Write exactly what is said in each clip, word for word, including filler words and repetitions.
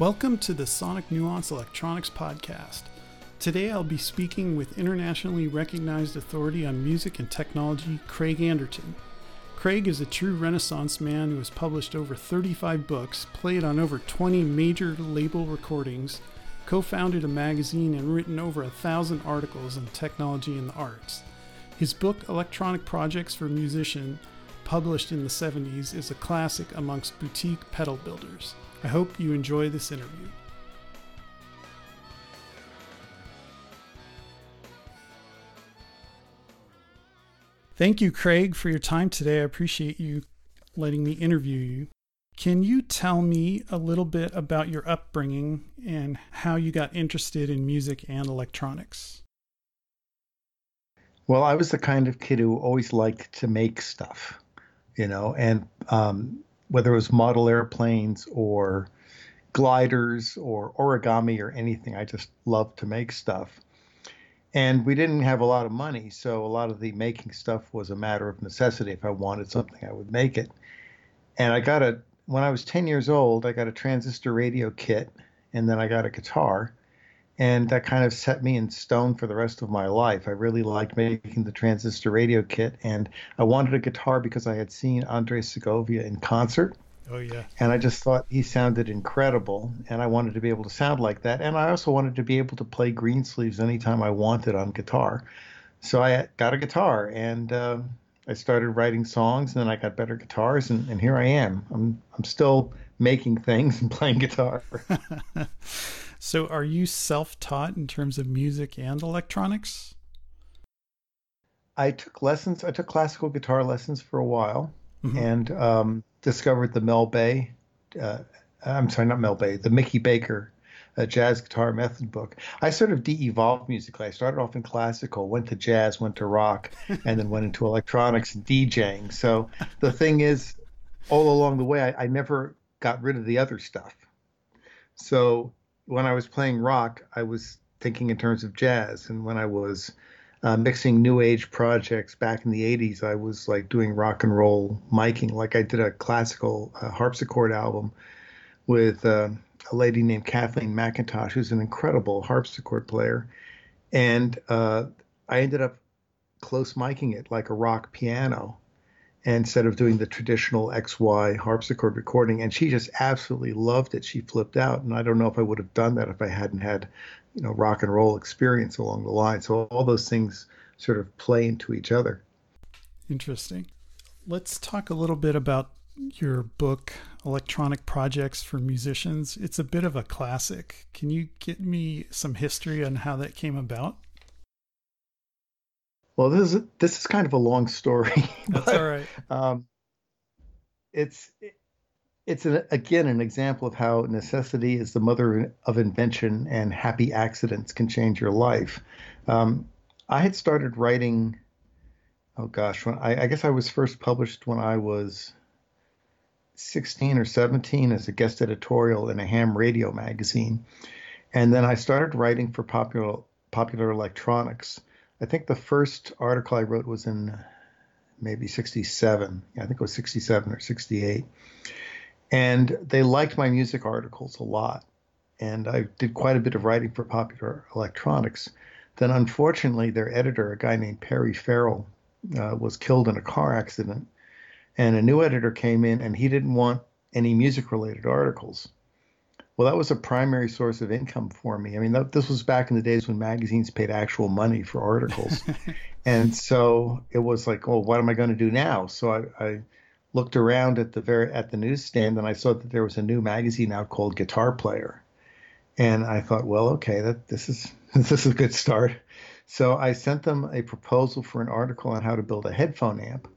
Welcome to the Sonic Nuance Electronics Podcast. Today I'll be speaking with internationally recognized authority on music and technology, Craig Anderton. Craig is a true Renaissance man who has published over thirty-five books, played on over twenty major label recordings, co-founded a magazine, and written over a thousand articles on technology and the arts. His book, Electronic Projects for Musician, published in the seventies, is a classic amongst boutique pedal builders. I hope you enjoy this interview. Thank you, Craig, for your time today. I appreciate you letting me interview you. Can you tell me a little bit about your upbringing and how you got interested in music and electronics? Well, I was the kind of kid who always liked to make stuff, you know, and um, whether it was model airplanes or gliders or origami or anything, I just loved to make stuff. And we didn't have a lot of money, so a lot of the making stuff was a matter of necessity. If I wanted something, I would make it. And I got a, when I was ten years old, I got a transistor radio kit, and then I got a guitar. And that kind of set me in stone for the rest of my life. I really liked making the transistor radio kit. And I wanted a guitar because I had seen Andres Segovia in concert. Oh, yeah. And I just thought he sounded incredible. And I wanted to be able to sound like that. And I also wanted to be able to play green sleeves anytime I wanted on guitar. So I got a guitar. And uh, I started writing songs. And then I got better guitars. And, and here I am. I'm I'm still making things and playing guitar. So are you self-taught in terms of music and electronics? I took lessons. I took classical guitar lessons for a while, mm-hmm. and um, discovered the Mel Bay. Uh, I'm sorry, not Mel Bay, the Mickey Baker uh, jazz guitar method book. I sort of de-evolved musically. I started off in classical, went to jazz, went to rock, and then went into electronics and DJing. So the thing is, all along the way, I, I never got rid of the other stuff. So when I was playing rock, I was thinking in terms of jazz. And when I was uh, mixing new age projects back in the eighties, I was like doing rock and roll miking. Like I did a classical uh, harpsichord album with uh, a lady named Kathleen McIntosh, who's an incredible harpsichord player. And uh, I ended up close miking it like a rock piano instead of doing the traditional X Y harpsichord recording. And she just absolutely loved it. She flipped out. And I don't know if I would have done that if I hadn't had, you know, rock and roll experience along the line. So all those things sort of play into each other. Interesting. Let's talk a little bit about your book, Electronic Projects for Musicians. It's a bit of a classic. Can you get me some history on how that came about? Well, this is this is kind of a long story. But, that's all right. Um, it's it's an, again an example of how necessity is the mother of invention, and happy accidents can change your life. Um, I had started writing. Oh gosh, when I, I guess I was first published when I was sixteen or seventeen as a guest editorial in a ham radio magazine, and then I started writing for Popular Popular Electronics. I think the first article I wrote was in maybe sixty-seven. I think it was sixty-seven or sixty-eight. And they liked my music articles a lot. And I did quite a bit of writing for Popular Electronics. Then, unfortunately, their editor, a guy named Perry Farrell, uh, was killed in a car accident. And a new editor came in, and he didn't want any music-related articles. Well, that was a primary source of income for me. I mean, that, this was back in the days when magazines paid actual money for articles. And so it was like, oh, what am I going to do now? So I, I looked around at the very, at the newsstand, and I saw that there was a new magazine out called Guitar Player. And I thought, well, okay, that this is this is a good start. So I sent them a proposal for an article on how to build a headphone amp.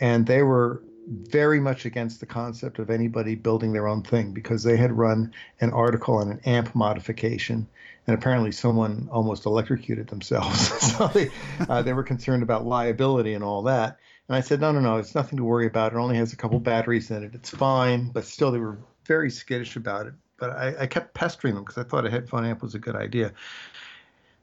And they were very much against the concept of anybody building their own thing, because they had run an article on an amp modification, and apparently someone almost electrocuted themselves. So they, uh, they were concerned about liability and all that. And I said, no, no, no, it's nothing to worry about. It only has a couple batteries in it. It's fine. But still, they were very skittish about it. But I, I kept pestering them because I thought a headphone amp was a good idea.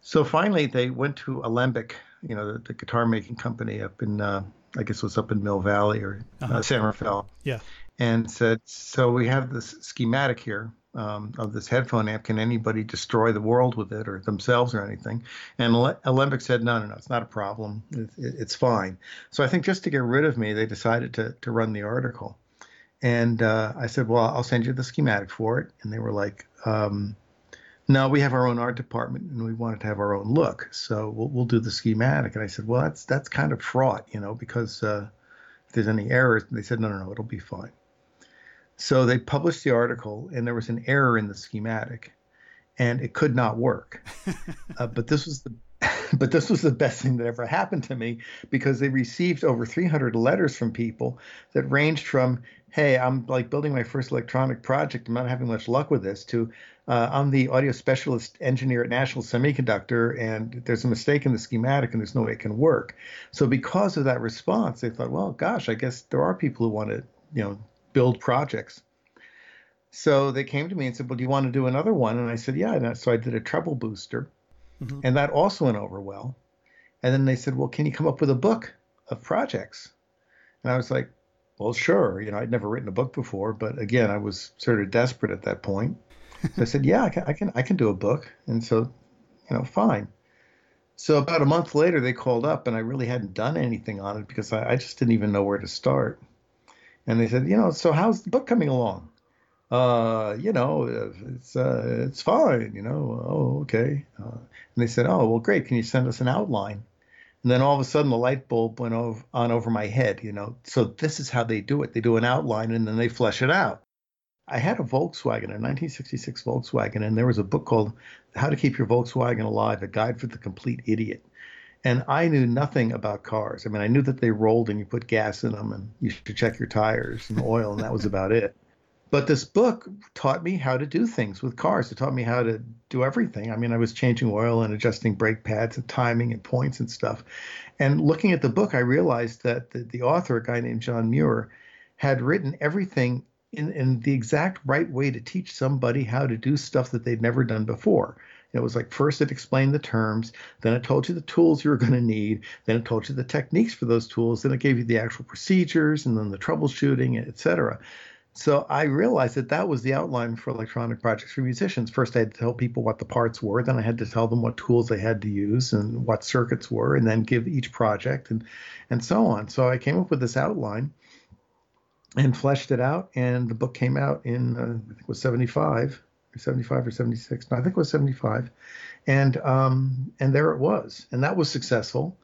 So finally, they went to Alembic, you know, the, the guitar making company up in uh, I guess it was up in Mill Valley or uh, uh-huh. San Rafael. Yeah. And said, so we have this schematic here. um, of this headphone amp. Can anybody destroy the world with it or themselves or anything? And Alembic said, no, no, no, it's not a problem. It, it, it's fine. So I think just to get rid of me, they decided to, to run the article. And uh, I said, well, I'll send you the schematic for it. And they were like, um, no, we have our own art department and we wanted to have our own look. So we'll, we'll do the schematic. And I said, well, that's that's kind of fraught, you know, because uh, if there's any errors. And they said, no, no, no, it'll be fine. So they published the article and there was an error in the schematic and it could not work. uh, but this was the But this was the best thing that ever happened to me, because they received over three hundred letters from people that ranged from, hey, I'm like building my first electronic project, I'm not having much luck with this, to uh, I'm the audio specialist engineer at National Semiconductor, and there's a mistake in the schematic and there's no way it can work. So because of that response, they thought, well, gosh, I guess there are people who want to, you know, build projects. So they came to me and said, well, do you want to do another one? And I said, yeah. And so I did a treble booster. Mm-hmm. And that also went over well. And then they said, well, can you come up with a book of projects? And I was like, well, sure. You know, I'd never written a book before, but again, I was sort of desperate at that point. So I said, yeah, I can, I can, I can do a book. And so, you know, fine. So about a month later, they called up and I really hadn't done anything on it because I, I just didn't even know where to start. And they said, you know, so how's the book coming along? Uh, you know, it's uh, it's fine, you know, oh, okay. Uh, and they said, oh, well, great, can you send us an outline? And then all of a sudden the light bulb went over, on over my head, you know. So this is how they do it. They do an outline and then they flesh it out. I had a Volkswagen, a nineteen sixty-six Volkswagen, and there was a book called How to Keep Your Volkswagen Alive, A Guide for the Complete Idiot. And I knew nothing about cars. I mean, I knew that they rolled and you put gas in them and you should check your tires and oil, and that was about it. But this book taught me how to do things with cars. It taught me how to do everything. I mean, I was changing oil and adjusting brake pads and timing and points and stuff. And looking at the book, I realized that the, the author, a guy named John Muir, had written everything in, in the exact right way to teach somebody how to do stuff that they'd never done before. It was like, first it explained the terms, then it told you the tools you were going to need, then it told you the techniques for those tools, then it gave you the actual procedures and then the troubleshooting, et cetera. So I realized that that was the outline for electronic projects for musicians. First, I had to tell people what the parts were. Then I had to tell them what tools they had to use and what circuits were, and then give each project and, and so on. So I came up with this outline and fleshed it out. And the book came out in, uh, I think it was seventy-five or seventy-five or seventy-six. No, I think it was seventy-five. And, um, and there it was. And that was successful.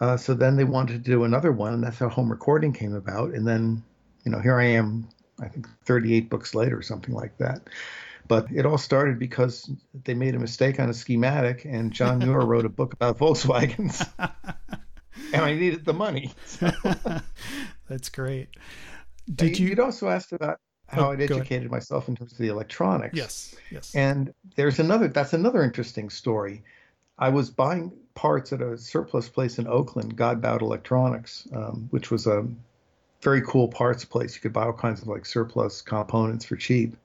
Uh, so then they wanted to do another one. And that's how home recording came about. And then, you know, here I am, I think thirty-eight books later or something like that. But it all started because they made a mistake on a schematic and John Muir wrote a book about Volkswagens and I needed the money. So. That's great. Did you... You'd also asked about how oh, I'd educated myself in terms of the electronics. Yes, yes. And there's another, that's another interesting story. I was buying parts at a surplus place in Oakland, Godbout Electronics, um, which was a very cool parts place. You could buy all kinds of like surplus components for cheap.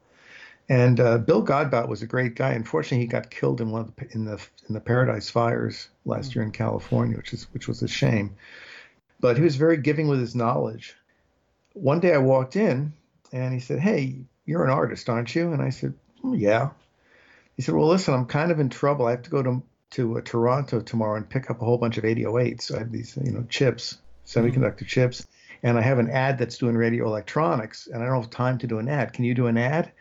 And uh, Bill Godbout was a great guy. Unfortunately, he got killed in one of the, in the in the Paradise Fires last year in California, which is which was a shame. But he was very giving with his knowledge. One day I walked in and he said, "Hey, you're an artist, aren't you?" And I said, oh, "Yeah." He said, "Well, listen, I'm kind of in trouble. I have to go to to uh, Toronto tomorrow and pick up a whole bunch of eight oh eights. I have these, you know, chips, semiconductor mm-hmm. chips." And I have an ad that's doing radio electronics, and I don't have time to do an ad. Can you do an ad?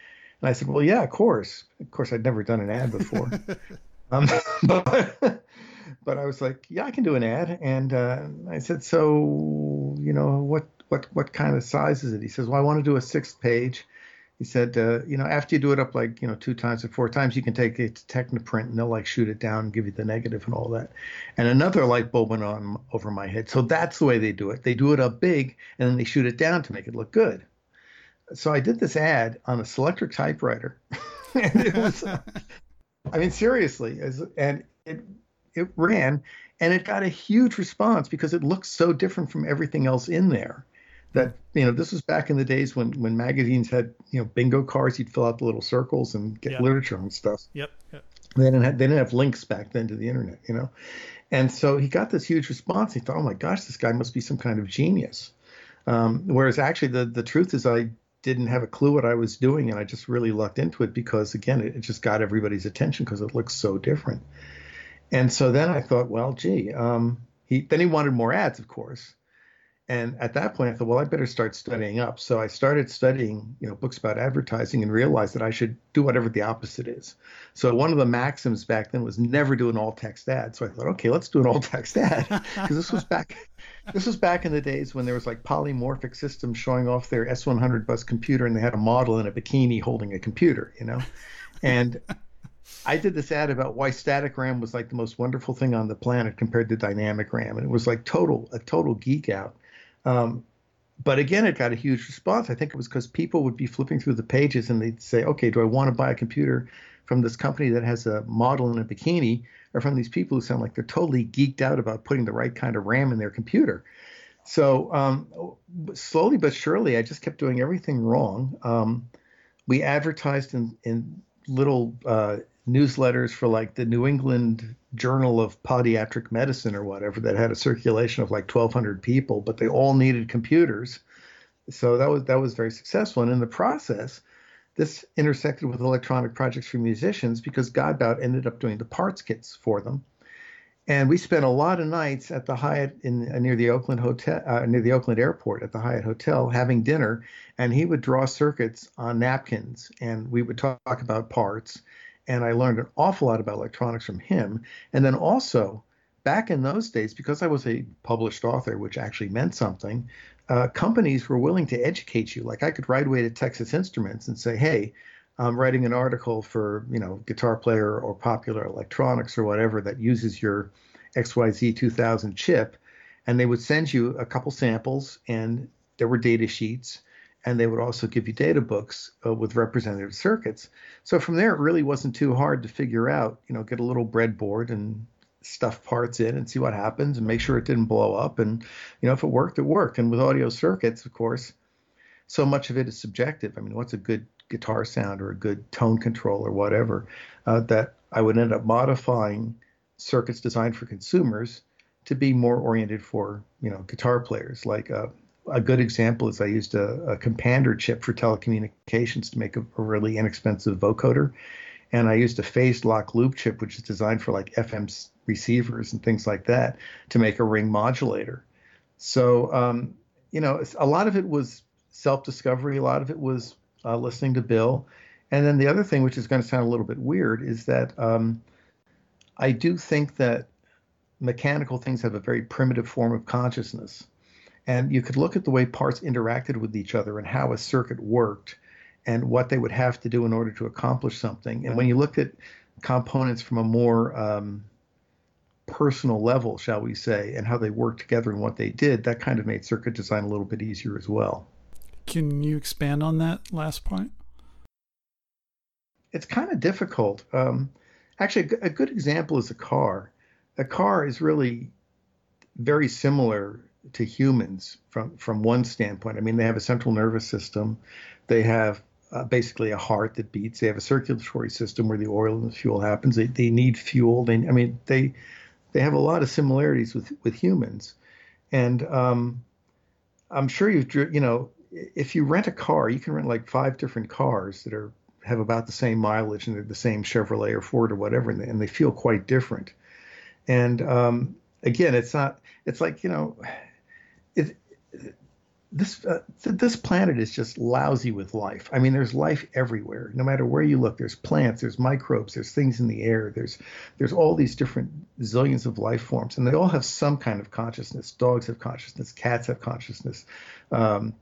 And I said, well, yeah, of course. Of course, I'd never done an ad before. um, but, but I was like, yeah, I can do an ad. And uh, I said, so, you know, what, what, what kind of size is it? He says, well, I want to do a sixth page. He said, uh, you know, after you do it up like, you know, two times or four times, you can take it to Technoprint and they'll like shoot it down and give you the negative and all that. And another light bulb went on over my head. So that's the way they do it. They do it up big and then they shoot it down to make it look good. So I did this ad on a Selectric typewriter. And it was, I mean, seriously, and it it ran and it got a huge response because it looked so different from everything else in there. That, you know, this was back in the days when, when magazines had, you know, bingo cards. You'd fill out the little circles and get yeah. literature and stuff. Yep. yep. They didn't have, they didn't have links back then to the internet, you know. And so he got this huge response. He thought, oh my gosh, this guy must be some kind of genius. Um, whereas actually the, the truth is I didn't have a clue what I was doing, and I just really lucked into it because, again, it, it just got everybody's attention because it looks so different. And so then I thought, well, gee, um, he then he wanted more ads, of course. And at that point, I thought, well, I better start studying up. So I started studying, you know, books about advertising and realized that I should do whatever the opposite is. So one of the maxims back then was never do an all-text ad. So I thought, okay, let's do an all-text ad, because this was back, this was back in the days when there was like polymorphic systems showing off their S one hundred bus computer, and they had a model in a bikini holding a computer, you know, and I did this ad about why static RAM was like the most wonderful thing on the planet compared to dynamic RAM, and it was like total a total geek out. Um, but again, it got a huge response. I think it was because people would be flipping through the pages and they'd say, okay, do I want to buy a computer from this company that has a model in a bikini, or from these people who sound like they're totally geeked out about putting the right kind of RAM in their computer? So um, slowly but surely, I just kept doing everything wrong. Um, we advertised in, in little uh, newsletters for like the New England Journal of Podiatric Medicine or whatever, that had a circulation of like twelve hundred people, but they all needed computers. So that was that was very successful. And in the process, this intersected with electronic projects for musicians, because Godbout ended up doing the parts kits for them. And we spent a lot of nights at the Hyatt in uh, near the Oakland hotel, uh, near the Oakland airport at the Hyatt Hotel, having dinner. And he would draw circuits on napkins, and we would talk about parts. And I learned an awful lot about electronics from him. And then also, back in those days, because I was a published author, which actually meant something, uh, companies were willing to educate you. Like, I could write away to Texas Instruments and say, hey, I'm writing an article for, you know, Guitar Player or Popular Electronics or whatever that uses your X Y Z two thousand chip. And they would send you a couple samples, and there were data sheets. And they would also give you data books uh, with representative circuits. So from there, it really wasn't too hard to figure out, you know, get a little breadboard and stuff parts in and see what happens and make sure it didn't blow up. And, you know, if it worked, it worked. And with audio circuits, of course, so much of it is subjective. I mean, what's a good guitar sound or a good tone control or whatever, uh, that I would end up modifying circuits designed for consumers to be more oriented for, you know, guitar players. Like, uh, a good example is I used a, a Compander chip for telecommunications to make a, a really inexpensive vocoder. And I used a phased lock loop chip, which is designed for like F M receivers and things like that, to make a ring modulator. So, um, you know, a lot of it was self-discovery. A lot of it was uh, listening to Bill. And then the other thing, which is going to sound a little bit weird, is that um, I do think that mechanical things have a very primitive form of consciousness. And you could look at the way parts interacted with each other and how a circuit worked and what they would have to do in order to accomplish something. And when you looked at components from a more um, personal level, shall we say, and how they worked together and what they did, that kind of made circuit design a little bit easier as well. Can you expand on that last point? It's kind of difficult. Um, actually, a good example is a car. A car is really very similar to humans from, from one standpoint. I mean, they have a central nervous system. They have uh, basically a heart that beats. They have a circulatory system where the oil and the fuel happens. They, they need fuel. They, I mean, they they have a lot of similarities with, with humans. And um, I'm sure you've, you know, if you rent a car, you can rent like five different cars that are have about the same mileage, and they're the same Chevrolet or Ford or whatever, and they, and they feel quite different. And um, again, it's not, it's like, you know, It, this uh, this planet is just lousy with life. I mean, there's life everywhere. No matter where you look, there's plants, there's microbes, there's things in the air, there's there's all these different zillions of life forms, and they all have some kind of consciousness. Dogs have consciousness, cats have consciousness. Um,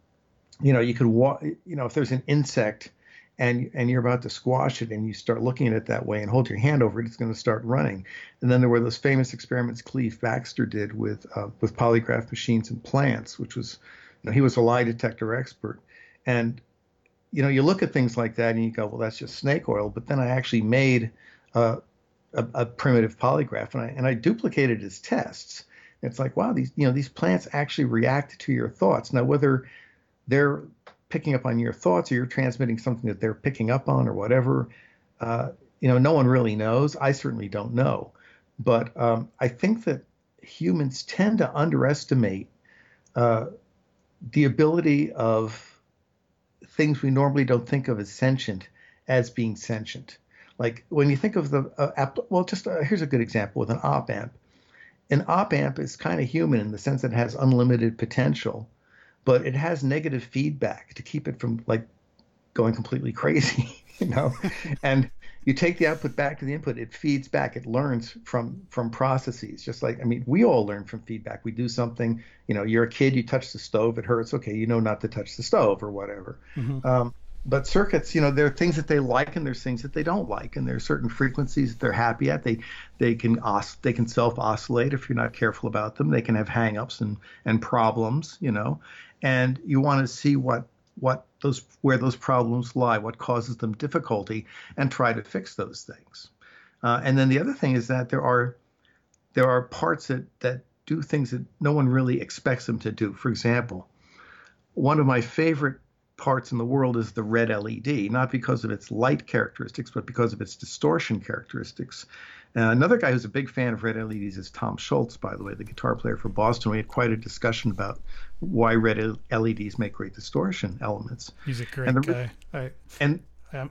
you know, you could walk. You know, if there's an insect, and and you're about to squash it, and you start looking at it that way and hold your hand over it, it's going to start running. And then there were those famous experiments Cleve Baxter did with uh, with polygraph machines and plants, which was, you know, he was a lie detector expert. And, you know, you look at things like that and you go, well, that's just snake oil. But then I actually made uh, a, a primitive polygraph, and I and I duplicated his tests. And it's like, wow, these, you know, these plants actually react to your thoughts. Now, whether they're picking up on your thoughts or you're transmitting something that they're picking up on or whatever, uh, you know, no one really knows. I certainly don't know. But um, I think that humans tend to underestimate uh, the ability of things we normally don't think of as sentient as being sentient. Like when you think of the, uh, well, just uh, here's a good example with an op amp. An op amp is kind of human in the sense that it has unlimited potential, but it has negative feedback to keep it from like going completely crazy, you know? And you take the output back to the input, it feeds back, it learns from from processes. Just like, I mean, we all learn from feedback. We do something, you know, you're a kid, you touch the stove, it hurts, okay, you know not to touch the stove or whatever. Mm-hmm. Um, but circuits, you know, there are things that they like and there's things that they don't like, and there are certain frequencies that they're happy at. They they can os- they can self-oscillate if you're not careful about them. They can have hang-ups and, and problems, you know, and you want to see what what those where those problems lie, what causes them difficulty, and try to fix those things. Uh, and then the other thing is that there are there are parts that, that do things that no one really expects them to do. For example, one of my favorite parts in the world is the red L E D, not because of its light characteristics, but because of its distortion characteristics. Uh, another guy who's a big fan of red L E Ds is Tom Scholz, by the way, the guitar player for Boston. We had quite a discussion about why red L E Ds make great distortion elements. He's a great and the, guy. I, and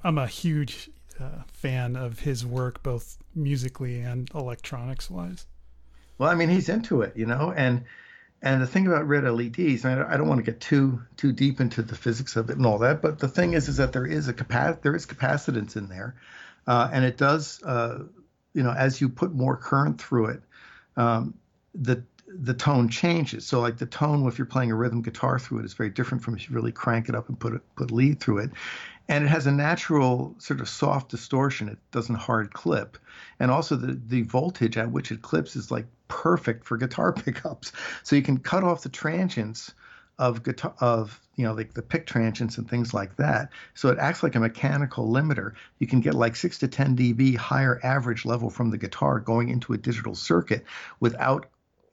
I'm a huge uh, fan of his work, both musically and electronics-wise. Well, I mean, he's into it, you know, and and the thing about red L E Ds, and I don't want to get too too deep into the physics of it and all that, but the thing is, is that there is a capac- there is capacitance in there, uh, and it does. Uh, You know, as you put more current through it, um, the the tone changes. So, like the tone, if you're playing a rhythm guitar through it, is very different from if you really crank it up and put it, put lead through it. And it has a natural sort of soft distortion. It doesn't hard clip. And also the the voltage at which it clips is like perfect for guitar pickups. So you can cut off the transients of guitar, of, you know, like the pick transients and things like that. So it acts like a mechanical limiter. You can get like six to ten decibels higher average level from the guitar going into a digital circuit without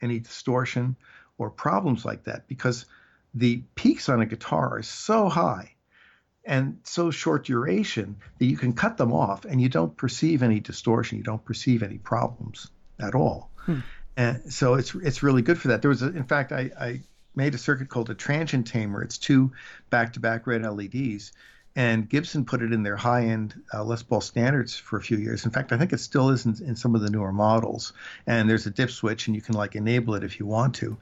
any distortion or problems like that, because the peaks on a guitar are so high and so short duration that you can cut them off and you don't perceive any distortion. You don't perceive any problems at all. Hmm. And so it's it's really good for that. There was, a, in fact, I... I made a circuit called a transient tamer. It's two back-to-back red L E Ds, and Gibson put it in their high-end uh, Les Paul standards for a few years. In fact, I think it still is in, in some of the newer models, and there's a dip switch, and you can like enable it if you want to.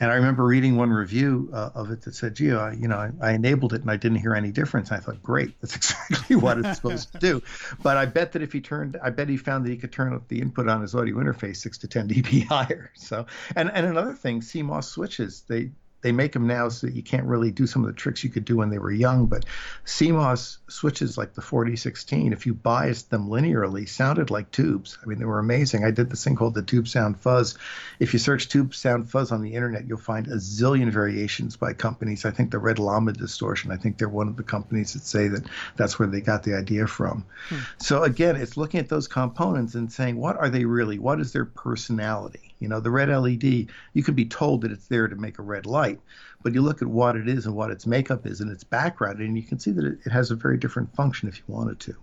And I remember reading one review uh, of it that said, gee, I, you know, I, I enabled it and I didn't hear any difference. And I thought, great, that's exactly what it's supposed to do. But I bet that if he turned, I bet he found that he could turn up the input on his audio interface six to ten decibels higher. So, and, and another thing, C MOS switches, they, they make them now so that you can't really do some of the tricks you could do when they were young. But C MOS switches like the forty sixteen, if you biased them linearly, sounded like tubes. I mean, they were amazing. I did this thing called the Tube Sound Fuzz. If you search Tube Sound Fuzz on the internet, you'll find a zillion variations by companies. I think the Red Llama distortion, I think they're one of the companies that say that that's where they got the idea from. Hmm. So again, it's looking at those components and saying, what are they really? What is their personality? You know, the red L E D, you could be told that it's there to make a red light, but you look at what it is and what its makeup is and its background, and you can see that it has a very different function if you wanted to.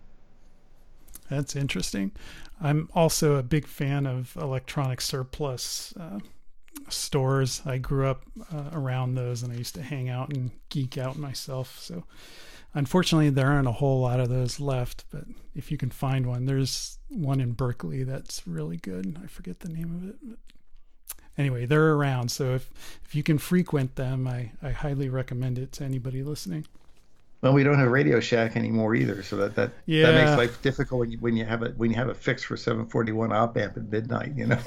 That's interesting. I'm also a big fan of electronic surplus uh, stores. I grew up uh, around those, and I used to hang out and geek out myself. So unfortunately, there aren't a whole lot of those left, but if you can find one, there's one in Berkeley that's really good. I forget the name of it. But anyway, they're around, so if, if you can frequent them, I, I highly recommend it to anybody listening. Well, we don't have Radio Shack anymore either, so that that, yeah. that makes life difficult when you, when you have a when you have a fix for seven forty-one op amp at midnight, you know.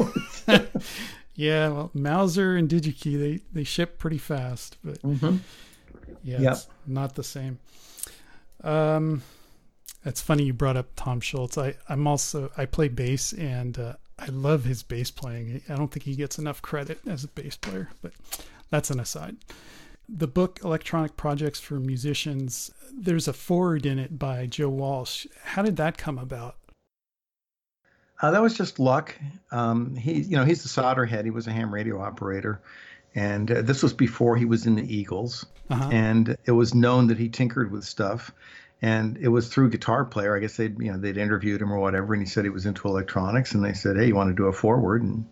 Yeah, well, Mauser and DigiKey, they they ship pretty fast, but mm-hmm. yeah, yep. It's not the same. Um, it's funny you brought up Tom Scholz. I, I'm also, I play bass and, uh, I love his bass playing. I don't think he gets enough credit as a bass player, but that's an aside. The book, Electronic Projects for Musicians, there's a foreword in it by Joe Walsh. How did that come about? Uh, that was just luck. Um, he, you know, he's a solder head. He was a ham radio operator. And uh, this was before he was in the Eagles, uh-huh. and it was known that he tinkered with stuff, and it was through Guitar Player. I guess they'd, you know, they'd interviewed him or whatever, and he said he was into electronics, and they said, hey, you want to do a foreword? And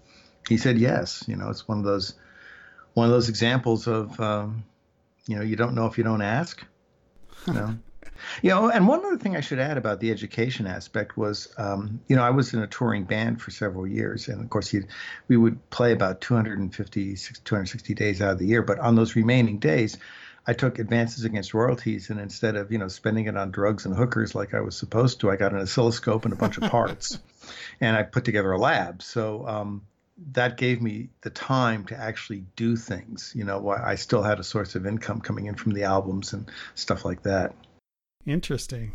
he said yes. You know, it's one of those, one of those examples of, um, you know, you don't know if you don't ask. you know? You know, and one other thing I should add about the education aspect was, um, you know, I was in a touring band for several years. And, of course, we would play about two hundred fifty, two hundred sixty days out of the year. But on those remaining days, I took advances against royalties. And instead of, you know, spending it on drugs and hookers like I was supposed to, I got an oscilloscope and a bunch of parts. And I put together a lab. So um, that gave me the time to actually do things. You know, I still had a source of income coming in from the albums and stuff like that. Interesting.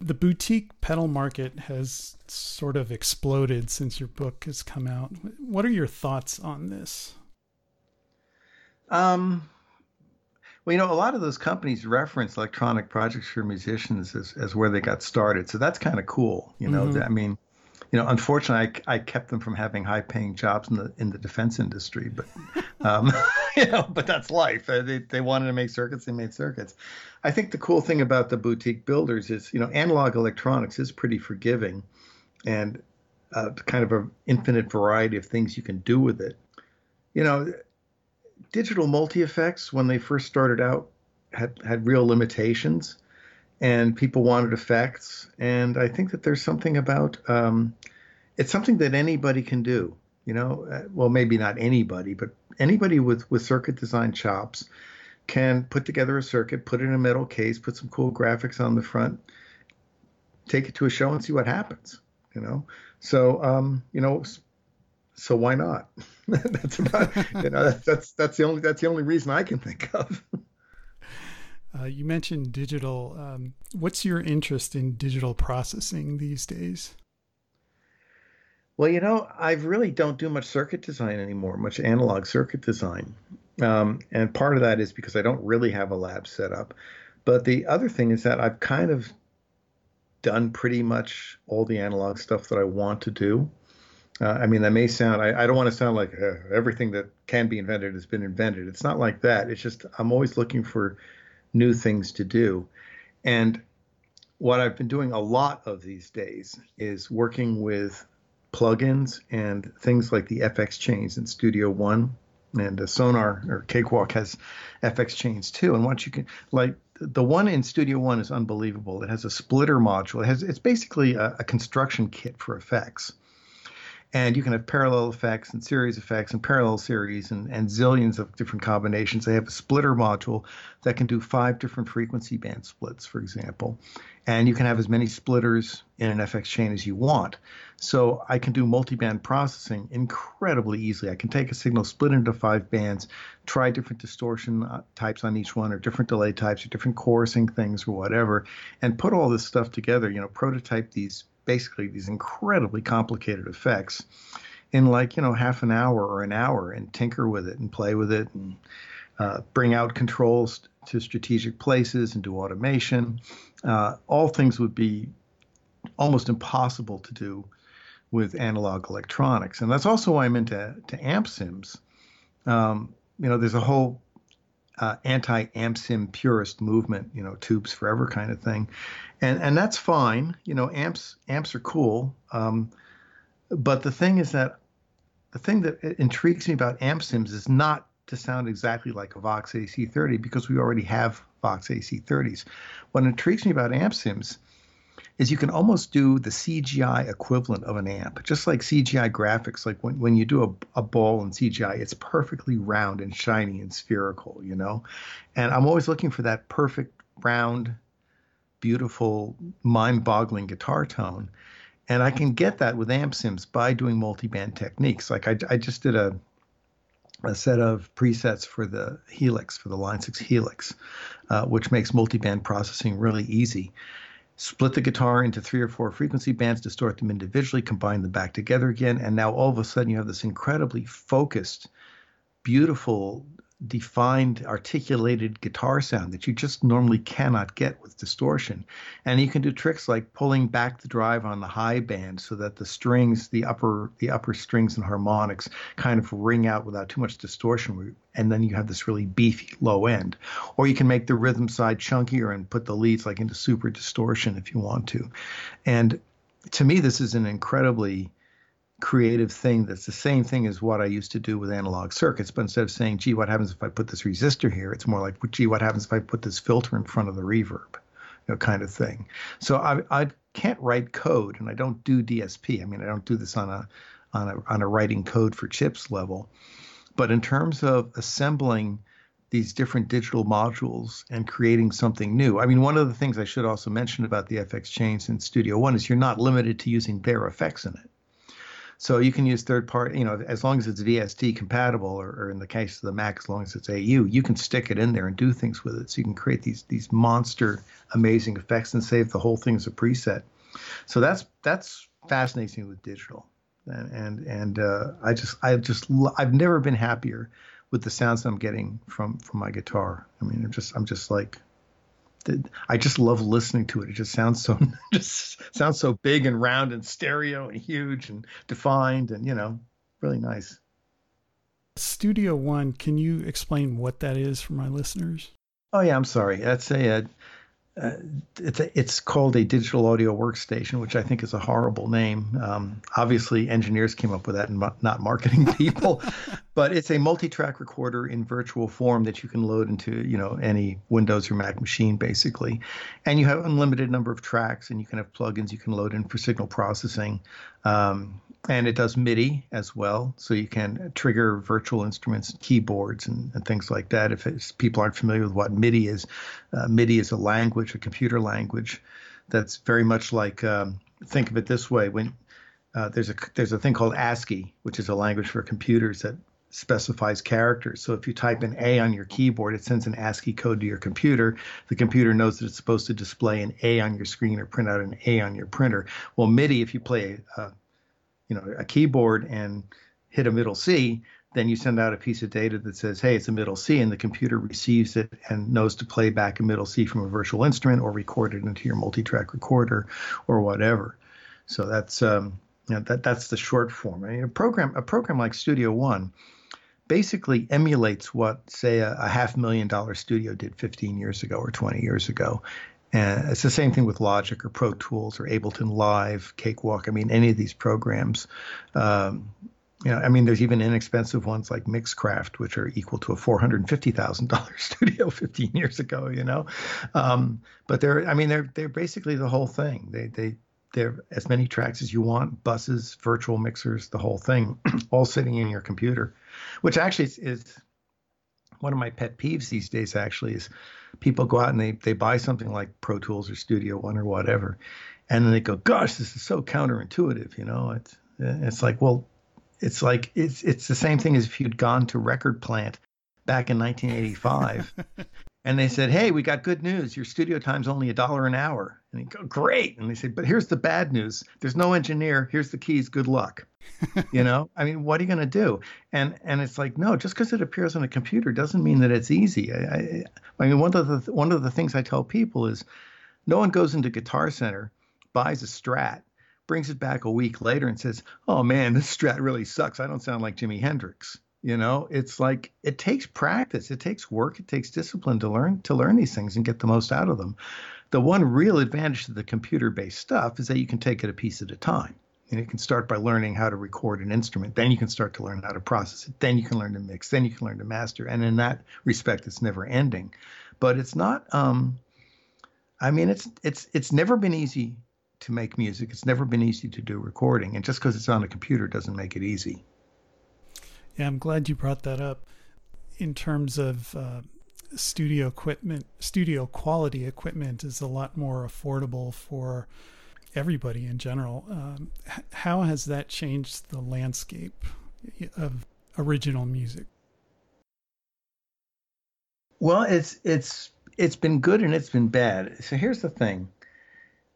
The boutique pedal market has sort of exploded since your book has come out. What are your thoughts on this? Um, well, you know, a lot of those companies reference electronic projects for musicians as, as where they got started. So that's kind of cool. You know, mm-hmm. I mean, you know, unfortunately, I, I kept them from having high-paying jobs in the in the defense industry. But, um, you know, but that's life. They they wanted to make circuits, they made circuits. I think the cool thing about the boutique builders is, you know, analog electronics is pretty forgiving, and uh, kind of an infinite variety of things you can do with it. You know, digital multi-effects, when they first started out, had had real limitations. And people wanted effects. And I think that there's something about, um, it's something that anybody can do, you know, well, maybe not anybody, but anybody with, with circuit design chops can put together a circuit, put it in a metal case, put some cool graphics on the front, take it to a show and see what happens, you know? So, um, you know, so why not? That's about, you know, that's, that's, that's the only, that's the only reason I can think of. Uh, you mentioned digital. Um, what's your interest in digital processing these days? Well, you know, I really don't do much circuit design anymore, much analog circuit design. Um, and part of that is because I don't really have a lab set up. But the other thing is that I've kind of done pretty much all the analog stuff that I want to do. Uh, I mean, that may sound, I, I don't want to sound like uh, everything that can be invented has been invented. It's not like that. It's just I'm always looking for new things to do. And what I've been doing a lot of these days is working with plugins and things like the F X chains in Studio One, and uh, Sonar or Cakewalk has F X chains too. And once you can, like the one in Studio One is unbelievable. It has a splitter module. It has, it's basically a, a construction kit for effects. And you can have parallel effects and series effects and parallel series and, and zillions of different combinations. They have a splitter module that can do five different frequency band splits, for example. And you can have as many splitters in an F X chain as you want. So I can do multiband processing incredibly easily. I can take a signal, split it into five bands, try different distortion types on each one or different delay types or different chorusing things or whatever, and put all this stuff together, you know, prototype these basically these incredibly complicated effects in like, you know, half an hour or an hour, and tinker with it and play with it and uh, bring out controls to strategic places and do automation. Uh, all things would be almost impossible to do with analog electronics. And that's also why I'm into to amp sims. Um, you know, there's a whole Uh, anti-amp sim purist movement, you know, tubes forever kind of thing. And and that's fine. You know, amps amps are cool. Um, but the thing is that the thing that intrigues me about amp sims is not to sound exactly like a Vox A C thirty, because we already have Vox A C thirties. What intrigues me about amp sims is you can almost do the C G I equivalent of an amp, just like C G I graphics. Like when, when you do a, a ball in C G I, it's perfectly round and shiny and spherical, you know? And I'm always looking for that perfect, round, beautiful, mind-boggling guitar tone. And I can get that with amp sims by doing multiband techniques. Like I, I just did a a set of presets for the Helix, for the Line six Helix, uh, which makes multiband processing really easy. Split the guitar into three or four frequency bands, distort them individually, combine them back together again, and now all of a sudden you have this incredibly focused, beautiful, defined, articulated guitar sound that you just normally cannot get with distortion. And you can do tricks like pulling back the drive on the high band so that the strings, the upper the upper strings and harmonics kind of ring out without too much distortion, and then you have this really beefy low end. Or you can make the rhythm side chunkier and put the leads like into super distortion if you want to. And to me, this is an incredibly creative thing that's the same thing as what I used to do with analog circuits, but instead of saying, gee, what happens if I put this resistor here, it's more like, gee, what happens if I put this filter in front of the reverb, you know, kind of thing. So I I can't write code, and I don't do D S P. I mean, I don't do this on a on a on a writing code for chips level, but in terms of assembling these different digital modules and creating something new. I mean, one of the things I should also mention about the F X chains in Studio One is you're not limited to using their effects in it. So you can use third-party, you know, as long as it's V S T compatible, or, or in the case of the Mac, as long as it's A U, you can stick it in there and do things with it. So you can create these these monster, amazing effects and save the whole thing as a preset. So that's that's fascinating with digital, and and, and uh, I just I just I've never been happier with the sounds I'm getting from from my guitar. I mean, I'm just I'm just like, I just love listening to it. It just sounds so just sounds so big and round and stereo and huge and defined and, you know, really nice. Studio One, can you explain what that is for my listeners? Oh yeah, I'm sorry. That's a, uh, it's a, it's called a digital audio workstation, which I think is a horrible name. Um, obviously, engineers came up with that and not marketing people. But it's a multi-track recorder in virtual form that you can load into, you know, any Windows or Mac machine, basically. And you have unlimited number of tracks, and you can have plugins you can load in for signal processing. Um, and it does MIDI as well, so you can trigger virtual instruments, keyboards, and, and things like that. If it's, people aren't familiar with what MIDI is, uh, MIDI is a language, a computer language, that's very much like, um, think of it this way, when uh, there's a there's a thing called ASCII, which is a language for computers that specifies characters. So if you type an A on your keyboard, it sends an ASCII code to your computer. The computer knows that it's supposed to display an A on your screen or print out an A on your printer. Well, MIDI, if you play a, you know, a keyboard and hit a middle C, then you send out a piece of data that says, hey, it's a middle C, and the computer receives it and knows to play back a middle C from a virtual instrument or record it into your multi-track recorder or whatever. So that's um, you know, that that's the short form. I mean, a program a program like Studio One basically emulates what, say, a, a half million dollar studio did fifteen years ago or twenty years ago. And it's the same thing with Logic or Pro Tools or Ableton Live, Cakewalk. I mean, any of these programs. Um, you know, I mean, there's even inexpensive ones like Mixcraft, which are equal to a four hundred fifty thousand dollars studio fifteen years ago. You know, um, but they're, I mean, they're they're basically the whole thing. They they they're as many tracks as you want, buses, virtual mixers, the whole thing, all sitting in your computer. Which actually is, is one of my pet peeves these days, actually, is people go out and they they buy something like Pro Tools or Studio One or whatever, and then they go, gosh, this is so counterintuitive, you know. It's it's like, well, it's like it's it's the same thing as if you'd gone to Record Plant back in nineteen eighty-five and they said, hey, we got good news. Your studio time's only a dollar an hour. And you go, great. And they said, but here's the bad news. There's no engineer. Here's the keys. Good luck. You know, I mean, what are you going to do? And and it's like, no, just because it appears on a computer doesn't mean that it's easy. I, I, I mean, one of the one of the things I tell people is no one goes into Guitar Center, buys a Strat, brings it back a week later and says, oh, man, this Strat really sucks. I don't sound like Jimi Hendrix. You know, it's like it takes practice, it takes work, it takes discipline to learn to learn these things and get the most out of them. The one real advantage to the computer-based stuff is that you can take it a piece at a time. And you can start by learning how to record an instrument, then you can start to learn how to process it, then you can learn to mix, then you can learn to master. And in that respect, it's never ending. But it's not, um, I mean, it's it's it's never been easy to make music. It's never been easy to do recording. And just because it's on a computer doesn't make it easy. Yeah, I'm glad you brought that up. In terms of uh, studio equipment, studio quality equipment is a lot more affordable for everybody in general. Um, how has that changed the landscape of original music? Well, it's it's it's been good and it's been bad. So here's the thing.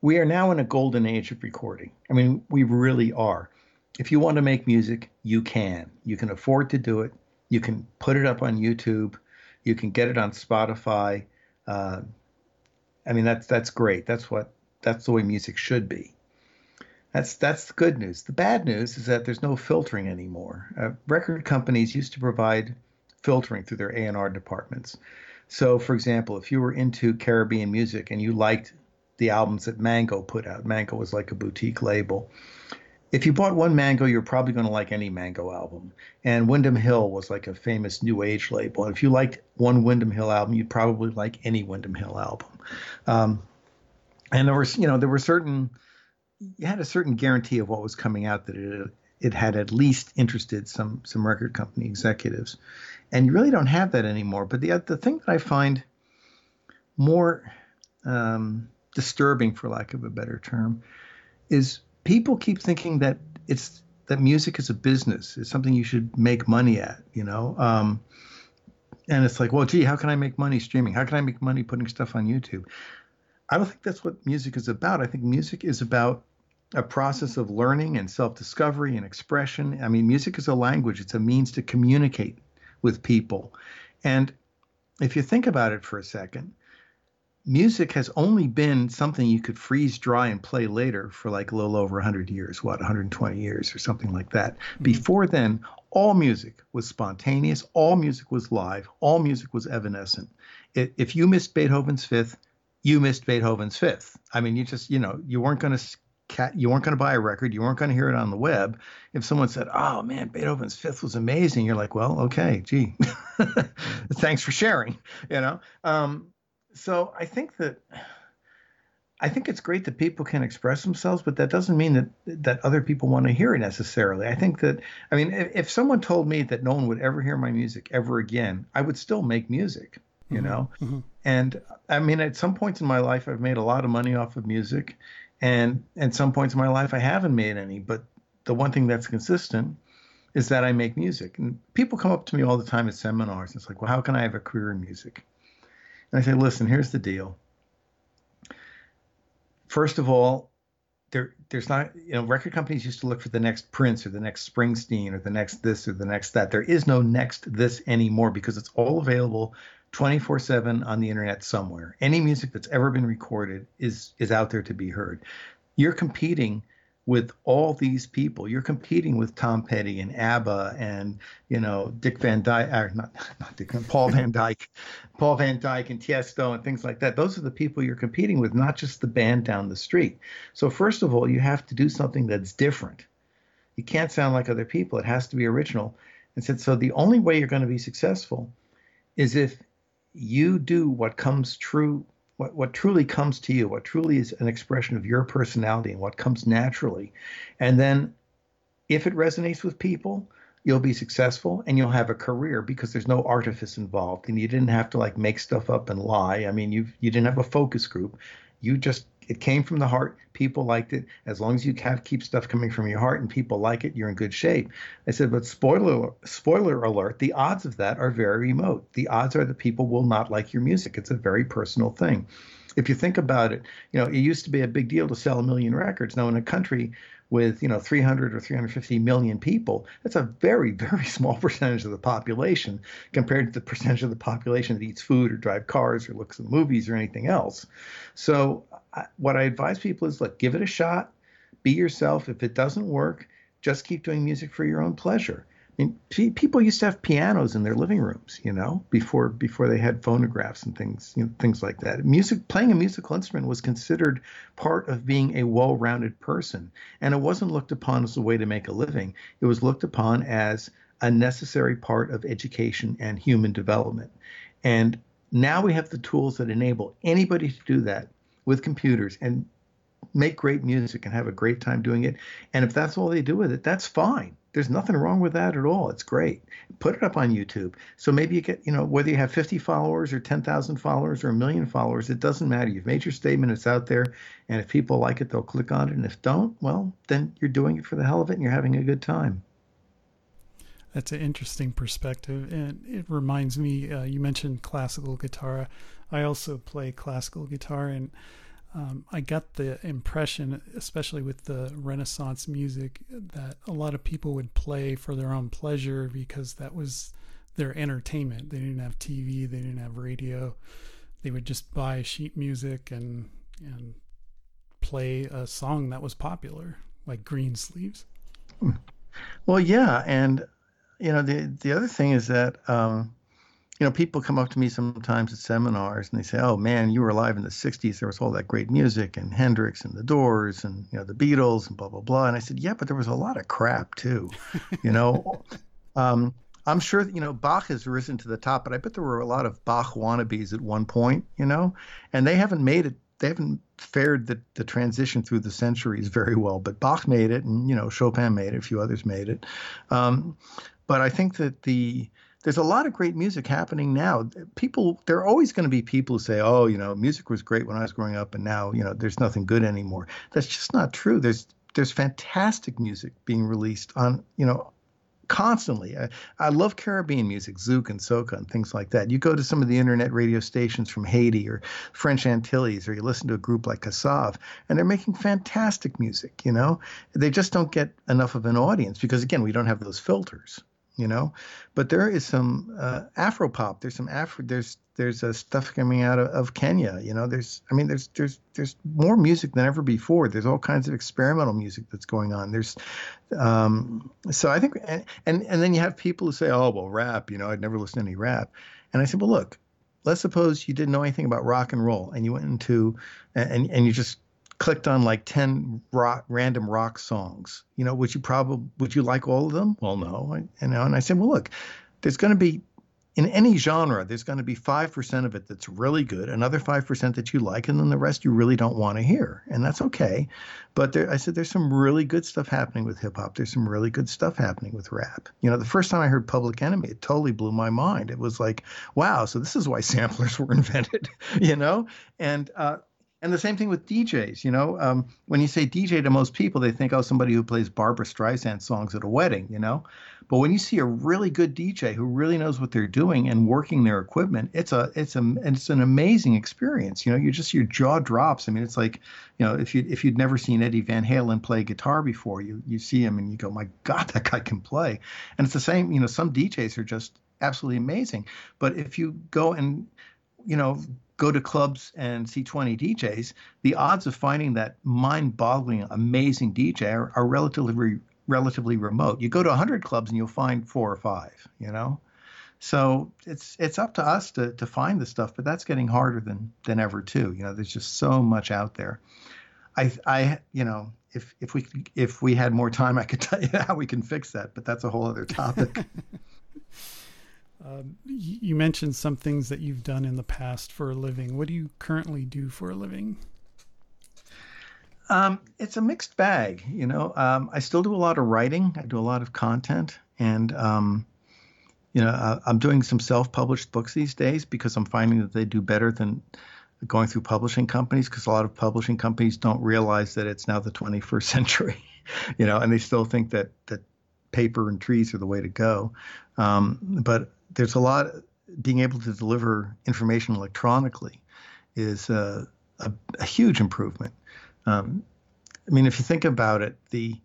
We are now in a golden age of recording. I mean, we really are. If you want to make music, you can. You can afford to do it. You can put it up on YouTube. You can get it on Spotify. Uh, I mean, that's that's great. That's what that's the way music should be. That's that's the good news. The bad news is that there's no filtering anymore. Uh, record companies used to provide filtering through their A and R departments. So, for example, if you were into Caribbean music and you liked the albums that Mango put out, Mango was like a boutique label. if you bought one Mango, you're probably going to like any Mango album. And Wyndham Hill was like a famous New Age label. And if you liked one Wyndham Hill album, you'd probably like any Wyndham Hill album. Um, and there were, you know, there were certain, you had a certain guarantee of what was coming out that it, it had at least interested some some record company executives. And you really don't have that anymore. But the the thing that I find more um, disturbing, for lack of a better term, is people keep thinking that it's that music is a business. It's something you should make money at, you know. Um, and it's like, well, gee, how can I make money streaming? How can I make money putting stuff on YouTube? I don't think that's what music is about. I think music is about a process of learning and self-discovery and expression. I mean, music is a language. It's a means to communicate with people. And if you think about it for a second, music has only been something you could freeze dry and play later for like a little over one hundred years, what, one hundred twenty years or something like that. Mm-hmm. Before then, all music was spontaneous. All music was live. All music was evanescent. It, if you missed Beethoven's Fifth, you missed Beethoven's Fifth. I mean, you just, you know, you weren't going to you weren't going to buy a record. You weren't going to hear it on the web. If someone said, oh, man, Beethoven's Fifth was amazing, you're like, well, okay, gee, thanks for sharing, you know. Um, So I think that I think it's great that people can express themselves, but that doesn't mean that that other people want to hear it necessarily. I think that I mean, if, if someone told me that no one would ever hear my music ever again, I would still make music, you mm-hmm. know. Mm-hmm. And I mean, at some points in my life, I've made a lot of money off of music. And at some points in my life, I haven't made any. But the one thing that's consistent is that I make music. And people come up to me all the time at seminars. It's like, well, how can I have a career in music? And I say, listen, here's the deal. First of all, there, there's not, you know, record companies used to look for the next Prince or the next Springsteen or the next this or the next that. There is no next this anymore because it's all available twenty-four seven on the internet somewhere. Any music that's ever been recorded is is out there to be heard. You're competing with all these people. You're competing with Tom Petty and ABBA and, you know, Dick Van Dyke, or not, not Dick, Paul Van Dyke, Paul Van Dyke and Tiesto and things like that. Those are the people you're competing with, not just the band down the street. So first of all, you have to do something that's different. You can't sound like other people. It has to be original. And said, so the only way you're going to be successful is if you do what comes true What, what truly comes to you, what truly is an expression of your personality and what comes naturally. And then if it resonates with people, you'll be successful and you'll have a career because there's no artifice involved and you didn't have to like make stuff up and lie. I mean, you you didn't have a focus group. You just, it came from the heart. People liked it. As long as you have, keep stuff coming from your heart and people like it, you're in good shape. I said, but spoiler, spoiler alert, the odds of that are very remote. The odds are that people will not like your music. It's a very personal thing. If you think about it, you know, it used to be a big deal to sell a million records. Now in a country with, you know, three hundred or three hundred fifty million people, that's a very, very small percentage of the population compared to the percentage of the population that eats food or drives cars or looks at movies or anything else. So I, what I advise people is, look, give it a shot, be yourself. If it doesn't work, just keep doing music for your own pleasure. I mean, people used to have pianos in their living rooms, you know, before before they had phonographs and things, you know, things like that. Music, playing a musical instrument was considered part of being a well-rounded person, and it wasn't looked upon as a way to make a living. It was looked upon as a necessary part of education and human development. And now we have the tools that enable anybody to do that with computers and make great music and have a great time doing it. And if that's all they do with it, that's fine. There's nothing wrong with that at all. It's great. Put it up on YouTube. So maybe you get, you know, whether you have fifty followers or ten thousand followers or a million followers, it doesn't matter. You've made your statement. It's out there. And if people like it, they'll click on it. And if don't, well, then you're doing it for the hell of it and you're having a good time. That's an interesting perspective. And it reminds me, uh, you mentioned classical guitar. I also play classical guitar, and Um, I got the impression, especially with the Renaissance music, that a lot of people would play for their own pleasure because that was their entertainment. They didn't have T V, they didn't have radio. They would just buy sheet music and and play a song that was popular, like Greensleeves. Well, yeah, and you know the the other thing is that um, you know, people come up to me sometimes at seminars and they say, oh, man, you were alive in the sixties. There was all that great music and Hendrix and the Doors and, you know, the Beatles and blah, blah, blah. And I said, yeah, but there was a lot of crap, too. You know, um, I'm sure, that, you know, Bach has risen to the top, but I bet there were a lot of Bach wannabes at one point, you know, and they haven't made it. They haven't fared the, the transition through the centuries very well, but Bach made it and, you know, Chopin made it, a few others made it. Um, but I think that the there's a lot of great music happening now. People, there are always going to be people who say, oh, you know, music was great when I was growing up and now, you know, there's nothing good anymore. That's just not true. There's there's fantastic music being released on, you know, constantly. I, I love Caribbean music, Zouk and Soca and things like that. You go to some of the internet radio stations from Haiti or French Antilles, or you listen to a group like Kassav, and they're making fantastic music, you know. They just don't get enough of an audience because, again, we don't have those filters, you know. But there is some uh, Afropop. There's some Afro. There's there's uh, stuff coming out of, of Kenya, you know. There's I mean, there's there's there's more music than ever before. There's all kinds of experimental music that's going on. There's um, so I think and, and and then you have people who say, oh well, rap. You know, I'd never listened to any rap. And I said, well, look, let's suppose you didn't know anything about rock and roll, and you went into and and you just clicked on like ten rock, random rock songs, you know, would you probably, would you like all of them? Well, no. I, you know, and I said, well, look, there's going to be, in any genre, there's going to be five percent of it that's really good, another five percent that you like, and then the rest you really don't want to hear. And that's okay. But there, I said, there's some really good stuff happening with hip hop. There's some really good stuff happening with rap. You know, the first time I heard Public Enemy, it totally blew my mind. It was like, wow, so this is why samplers were invented, you know? And, uh, And the same thing with D Js, you know, um, when you say D J to most people, they think, oh, somebody who plays Barbra Streisand songs at a wedding, you know. But when you see a really good D J who really knows what they're doing and working their equipment, it's a it's a it's an amazing experience. You know, you just your jaw drops. I mean, it's like, you know, if you if you'd never seen Eddie Van Halen play guitar before, you you see him and you go, my God, that guy can play. And it's the same, you know, some D Js are just absolutely amazing. But if you go and, you know, go to clubs and see twenty D Js, the odds of finding that mind-boggling, amazing D J are, are relatively relatively remote. You go to one hundred clubs and you'll find four or five, you know? So it's it's up to us to to find the stuff, but that's getting harder than than ever, too. You know, there's just so much out there. I, I you know, if if we if we had more time, I could tell you how we can fix that, but that's a whole other topic. Um, you mentioned some things that you've done in the past for a living. What do you currently do for a living? Um, it's a mixed bag. You know, um, I still do a lot of writing. I do a lot of content and, um, you know, uh, I'm doing some self-published books these days because I'm finding that they do better than going through publishing companies, because a lot of publishing companies don't realize that it's now the twenty-first century, you know, and they still think that, that paper and trees are the way to go. Um, but there's a lot, being able to deliver information electronically is uh, a, a huge improvement. Um, I mean, if you think about it, the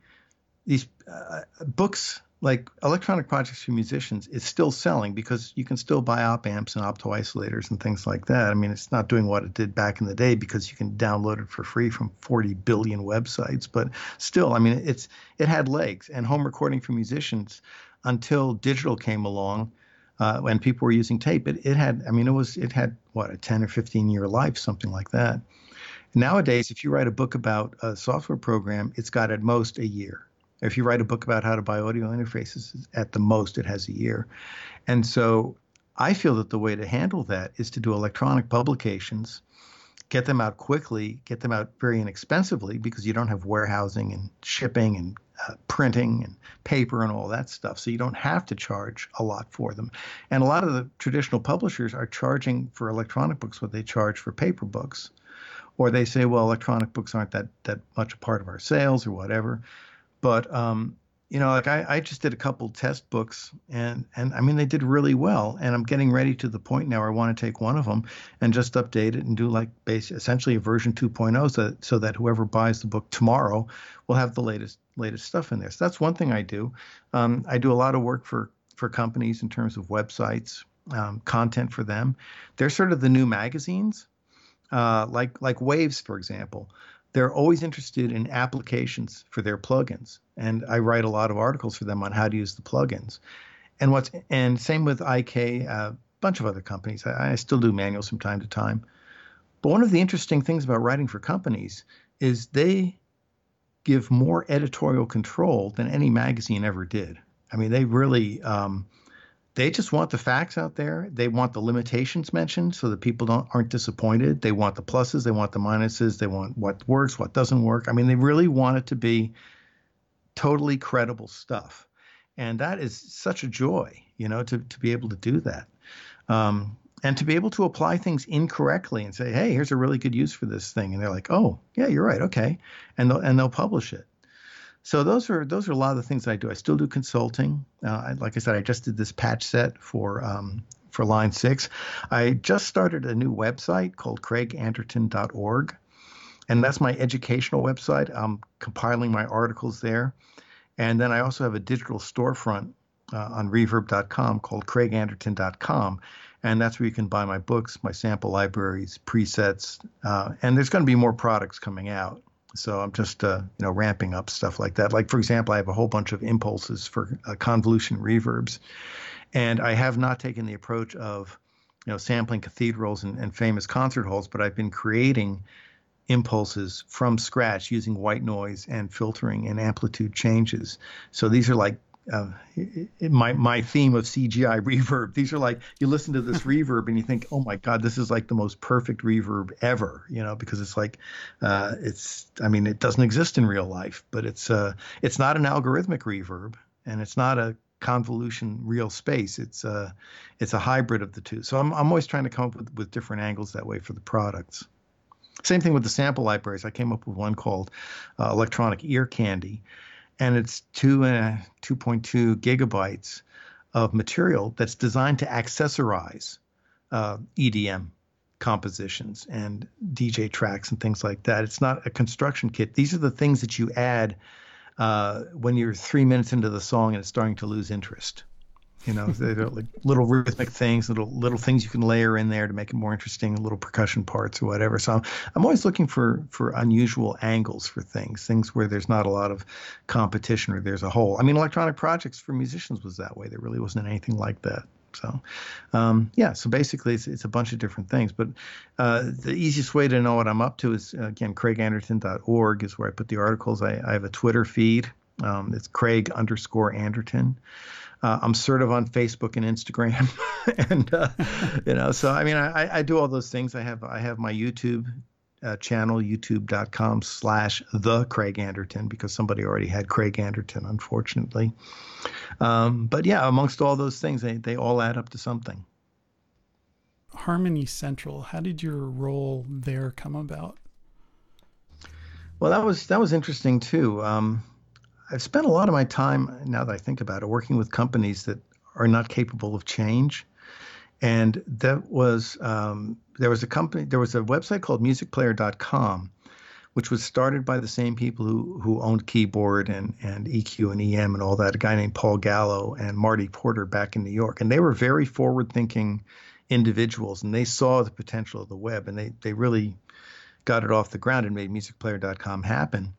these uh, books like Electronic Projects for Musicians is still selling because you can still buy op amps and opto-isolators and things like that. I mean, it's not doing what it did back in the day because you can download it for free from forty billion websites. But still, I mean, it's it had legs. And home recording for musicians, until digital came along, Uh, when people were using tape, it, it had, I mean, it was, it had what, a ten or fifteen year life, something like that. Nowadays, if you write a book about a software program, it's got at most a year. If you write a book about how to buy audio interfaces, at the most, it has a year. And so I feel that the way to handle that is to do electronic publications, get them out quickly, get them out very inexpensively, because you don't have warehousing and shipping and uh, printing and paper and all that stuff. So you don't have to charge a lot for them. And a lot of the traditional publishers are charging for electronic books what they charge for paper books. Or they say, well, electronic books aren't that that much a part of our sales or whatever. But, um, you know, like I, I just did a couple test books and, and I mean, they did really well. And I'm getting ready to the point now where I want to take one of them and just update it and do like base, essentially a version two point oh so that, so that whoever buys the book tomorrow will have the latest latest stuff in there. So that's one thing I do. Um, I do a lot of work for, for companies in terms of websites, um, content for them. They're sort of the new magazines, uh, like like Waves, for example. They're always interested in applications for their plugins. And I write a lot of articles for them on how to use the plugins. And what's and same with I K, uh, bunch of other companies. I, I still do manuals from time to time. But one of the interesting things about writing for companies is they give more editorial control than any magazine ever did. I mean, they really, um, they just want the facts out there. They want the limitations mentioned so that people don't aren't disappointed. They want the pluses. They want the minuses. They want what works, what doesn't work. I mean, they really want it to be totally credible stuff. And that is such a joy, you know, to, to be able to do that. Um, And to be able to apply things incorrectly and say, hey, here's a really good use for this thing. And they're like, oh, yeah, you're right. Okay. And they'll, and they'll publish it. So those are those are a lot of the things that I do. I still do consulting. Uh, I, like I said, I just did this patch set for um, for Line six. I just started a new website called craig anderton dot org. And that's my educational website. I'm compiling my articles there. And then I also have a digital storefront uh, on reverb dot com called craig anderton dot com. And that's where you can buy my books, my sample libraries, presets, uh, and there's going to be more products coming out. So I'm just, uh, you know, ramping up stuff like that. Like, for example, I have a whole bunch of impulses for uh, convolution reverbs, and I have not taken the approach of, you know, sampling cathedrals and, and famous concert halls, but I've been creating impulses from scratch using white noise and filtering and amplitude changes. So these are like, Uh, it, it, my my theme of C G I reverb. These are like, you listen to this reverb and you think, oh my God, this is like the most perfect reverb ever, you know, because it's like, uh, it's, I mean, it doesn't exist in real life, but it's uh, it's not an algorithmic reverb and it's not a convolution real space. It's uh, it's a hybrid of the two. So I'm I'm always trying to come up with, with different angles that way for the products. Same thing with the sample libraries. I came up with one called uh, Electronic Ear Candy. And it's two uh, two point two gigabytes of material that's designed to accessorize uh, E D M compositions and D J tracks and things like that. It's not a construction kit. These are the things that you add uh, when you're three minutes into the song and it's starting to lose interest. You know, they're like little rhythmic things, little little things you can layer in there to make it more interesting, little percussion parts or whatever. So I'm, I'm always looking for for unusual angles for things, things where there's not a lot of competition or there's a hole. I mean, Electronic Projects for Musicians was that way. There really wasn't anything like that. So, um, yeah, so basically it's, it's a bunch of different things. But uh, the easiest way to know what I'm up to is, again, craig anderton dot org is where I put the articles. I, I have a Twitter feed. Um, it's Craig underscore Anderton. Uh, I'm sort of on Facebook and Instagram, and uh, you know, so I mean, I, I do all those things. I have I have my YouTube uh, channel, youtube dot com slash the Craig Anderton, because somebody already had Craig Anderton, unfortunately. Um, but yeah, amongst all those things, they they all add up to something. Harmony Central. How did your role there come about? Well, that was that was interesting too. Um, I've spent a lot of my time, now that I think about it, working with companies that are not capable of change. And that was, um, there was a company, there was a website called music player dot com, which was started by the same people who who owned Keyboard and, and E Q and E M and all that, a guy named Paul Gallo and Marty Porter back in New York. And they were very forward-thinking individuals, and they saw the potential of the web, and they they really got it off the ground and made music player dot com happen.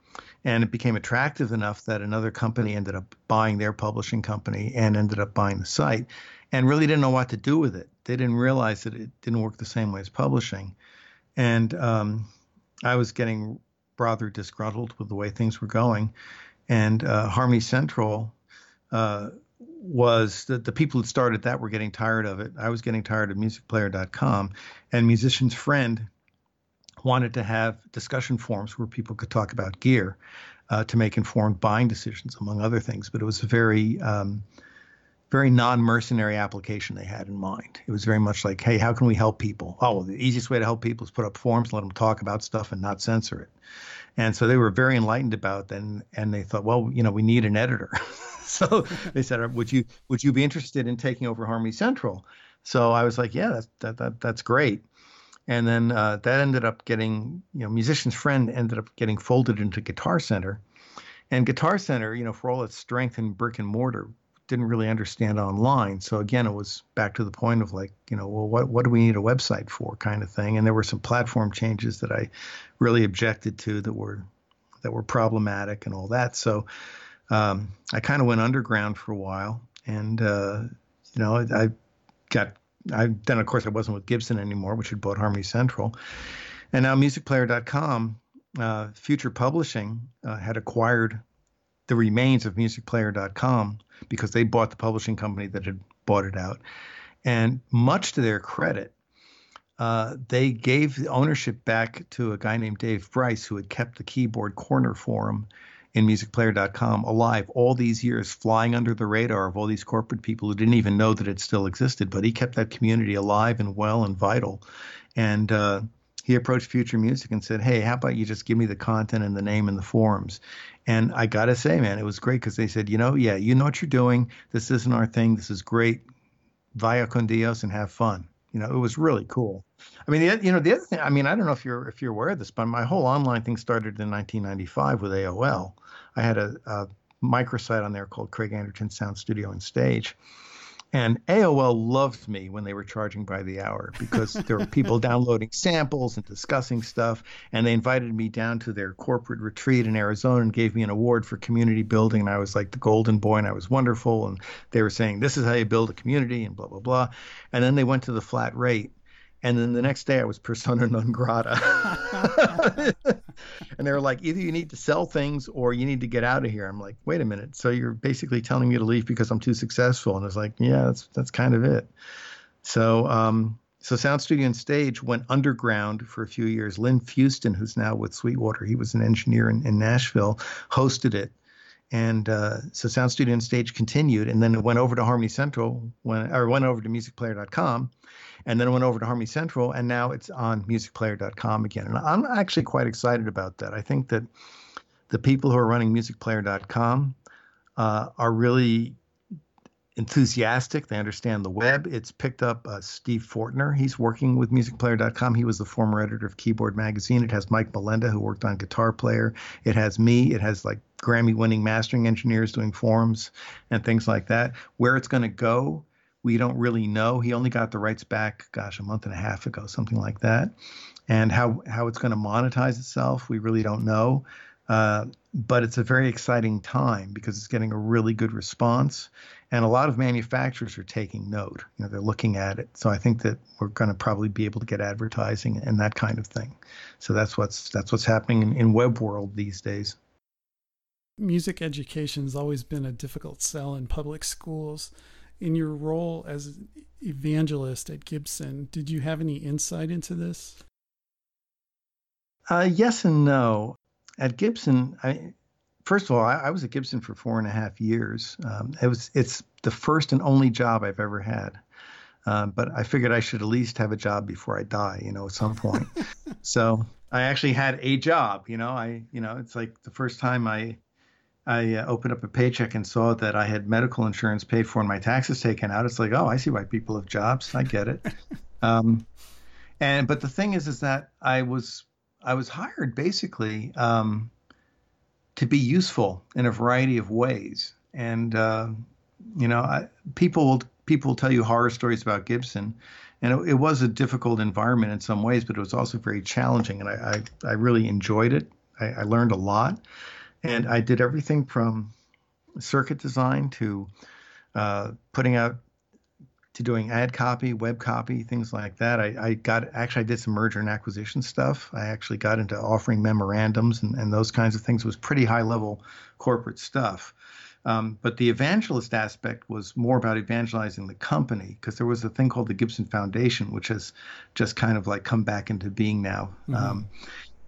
And it became attractive enough that another company ended up buying their publishing company and ended up buying the site and really didn't know what to do with it. They didn't realize that it didn't work the same way as publishing. And um, I was getting rather disgruntled with the way things were going. And uh, Harmony Central uh, was that the people that started that were getting tired of it. I was getting tired of music player dot com, and Musician's Friend wanted to have discussion forums where people could talk about gear uh, to make informed buying decisions, among other things. But it was a very, um, very non-mercenary application they had in mind. It was very much like, hey, how can we help people? Oh, well, the easiest way to help people is put up forums, let them talk about stuff and not censor it. And so they were very enlightened about that, and, and they thought, well, you know, we need an editor. So they said, would you would you be interested in taking over Harmony Central? So I was like, yeah, that's, that, that, that's great. And then uh, that ended up getting, you know, Musician's Friend ended up getting folded into Guitar Center. And Guitar Center, you know, for all its strength in brick and mortar, didn't really understand online. So again, it was back to the point of like, you know, well, what, what do we need a website for kind of thing? And there were some platform changes that I really objected to that were that were problematic and all that. So um, I kind of went underground for a while. And, uh, you know, I, I got I, then, of course, I wasn't with Gibson anymore, which had bought Harmony Central. And now Music Player dot com, uh, Future Publishing, uh, had acquired the remains of Music Player dot com because they bought the publishing company that had bought it out. And much to their credit, uh, they gave the ownership back to a guy named Dave Bryce, who had kept the Keyboard Corner forum in Music Player dot com alive all these years, flying under the radar of all these corporate people who didn't even know that it still existed. But he kept that community alive and well and vital. And uh, he approached Future Music and said, hey, how about you just give me the content and the name and the forums? And I got to say, man, it was great because they said, you know, yeah, you know what you're doing. This isn't our thing. This is great. Vaya con Dios and have fun. You know, it was really cool. I mean, the, you know, the other thing, I mean, I don't know if you're if you're aware of this, but my whole online thing started in nineteen ninety-five with A O L. I had a, a microsite on there called Craig Anderton Sound Studio and Stage. And A O L loved me when they were charging by the hour because there were people downloading samples and discussing stuff. And they invited me down to their corporate retreat in Arizona and gave me an award for community building. And I was like the golden boy and I was wonderful. And they were saying, this is how you build a community and blah, blah, blah. And then they went to the flat rate. And then the next day I was persona non grata. And they were like, either you need to sell things or you need to get out of here. I'm like, wait a minute. So you're basically telling me to leave because I'm too successful. And I was like, yeah, that's that's kind of it. So um, so Sound Studio and Stage went underground for a few years. Lynn Fuston, who's now with Sweetwater, he was an engineer in, in Nashville, hosted it. And uh, so Sound Studio and Stage continued. And then it went over to Harmony Central, when, or went over to Music Player dot com. And then it went over to Harmony Central, and now it's on Music Player dot com again. And I'm actually quite excited about that. I think that the people who are running Music Player dot com uh, are really enthusiastic. They understand the web. It's picked up uh, Steve Fortner. He's working with Music Player dot com. He was the former editor of Keyboard Magazine. It has Mike Melinda, who worked on Guitar Player. It has me. It has, like, Grammy-winning mastering engineers doing forums and things like that. Where it's going to go, we don't really know. He only got the rights back, gosh, a month and a half ago, something like that. And how, how it's going to monetize itself, we really don't know. Uh, but it's a very exciting time because it's getting a really good response. And a lot of manufacturers are taking note. You know, they're looking at it. So I think that we're going to probably be able to get advertising and that kind of thing. So that's what's that's what's happening in, in web world these days. Music education's always been a difficult sell in public schools. In your role as evangelist at Gibson, did you have any insight into this? Uh, yes and no. At Gibson, I, first of all, I, I was at Gibson for four and a half years. Um, it was it's the first and only job I've ever had. Uh, but I figured I should at least have a job before I die, you know, at some point. So I actually had a job, you know. I, you know, it's like the first time I. I opened up a paycheck and saw that I had medical insurance paid for and my taxes taken out. It's like, oh, I see why people have jobs. I get it. um, and but the thing is, is that I was I was hired basically um, to be useful in a variety of ways. And uh, you know, I, people will people will tell you horror stories about Gibson, and it, it was a difficult environment in some ways, but it was also very challenging, and I I, I really enjoyed it. I, I learned a lot. And I did everything from circuit design to uh, putting out, to doing ad copy, web copy, things like that. I, I got, actually I did some merger and acquisition stuff. I actually got into offering memorandums and, and those kinds of things. It was pretty high level corporate stuff. Um, but the evangelist aspect was more about evangelizing the company, because there was a thing called the Gibson Foundation, which has just kind of like come back into being now. Mm-hmm. Um,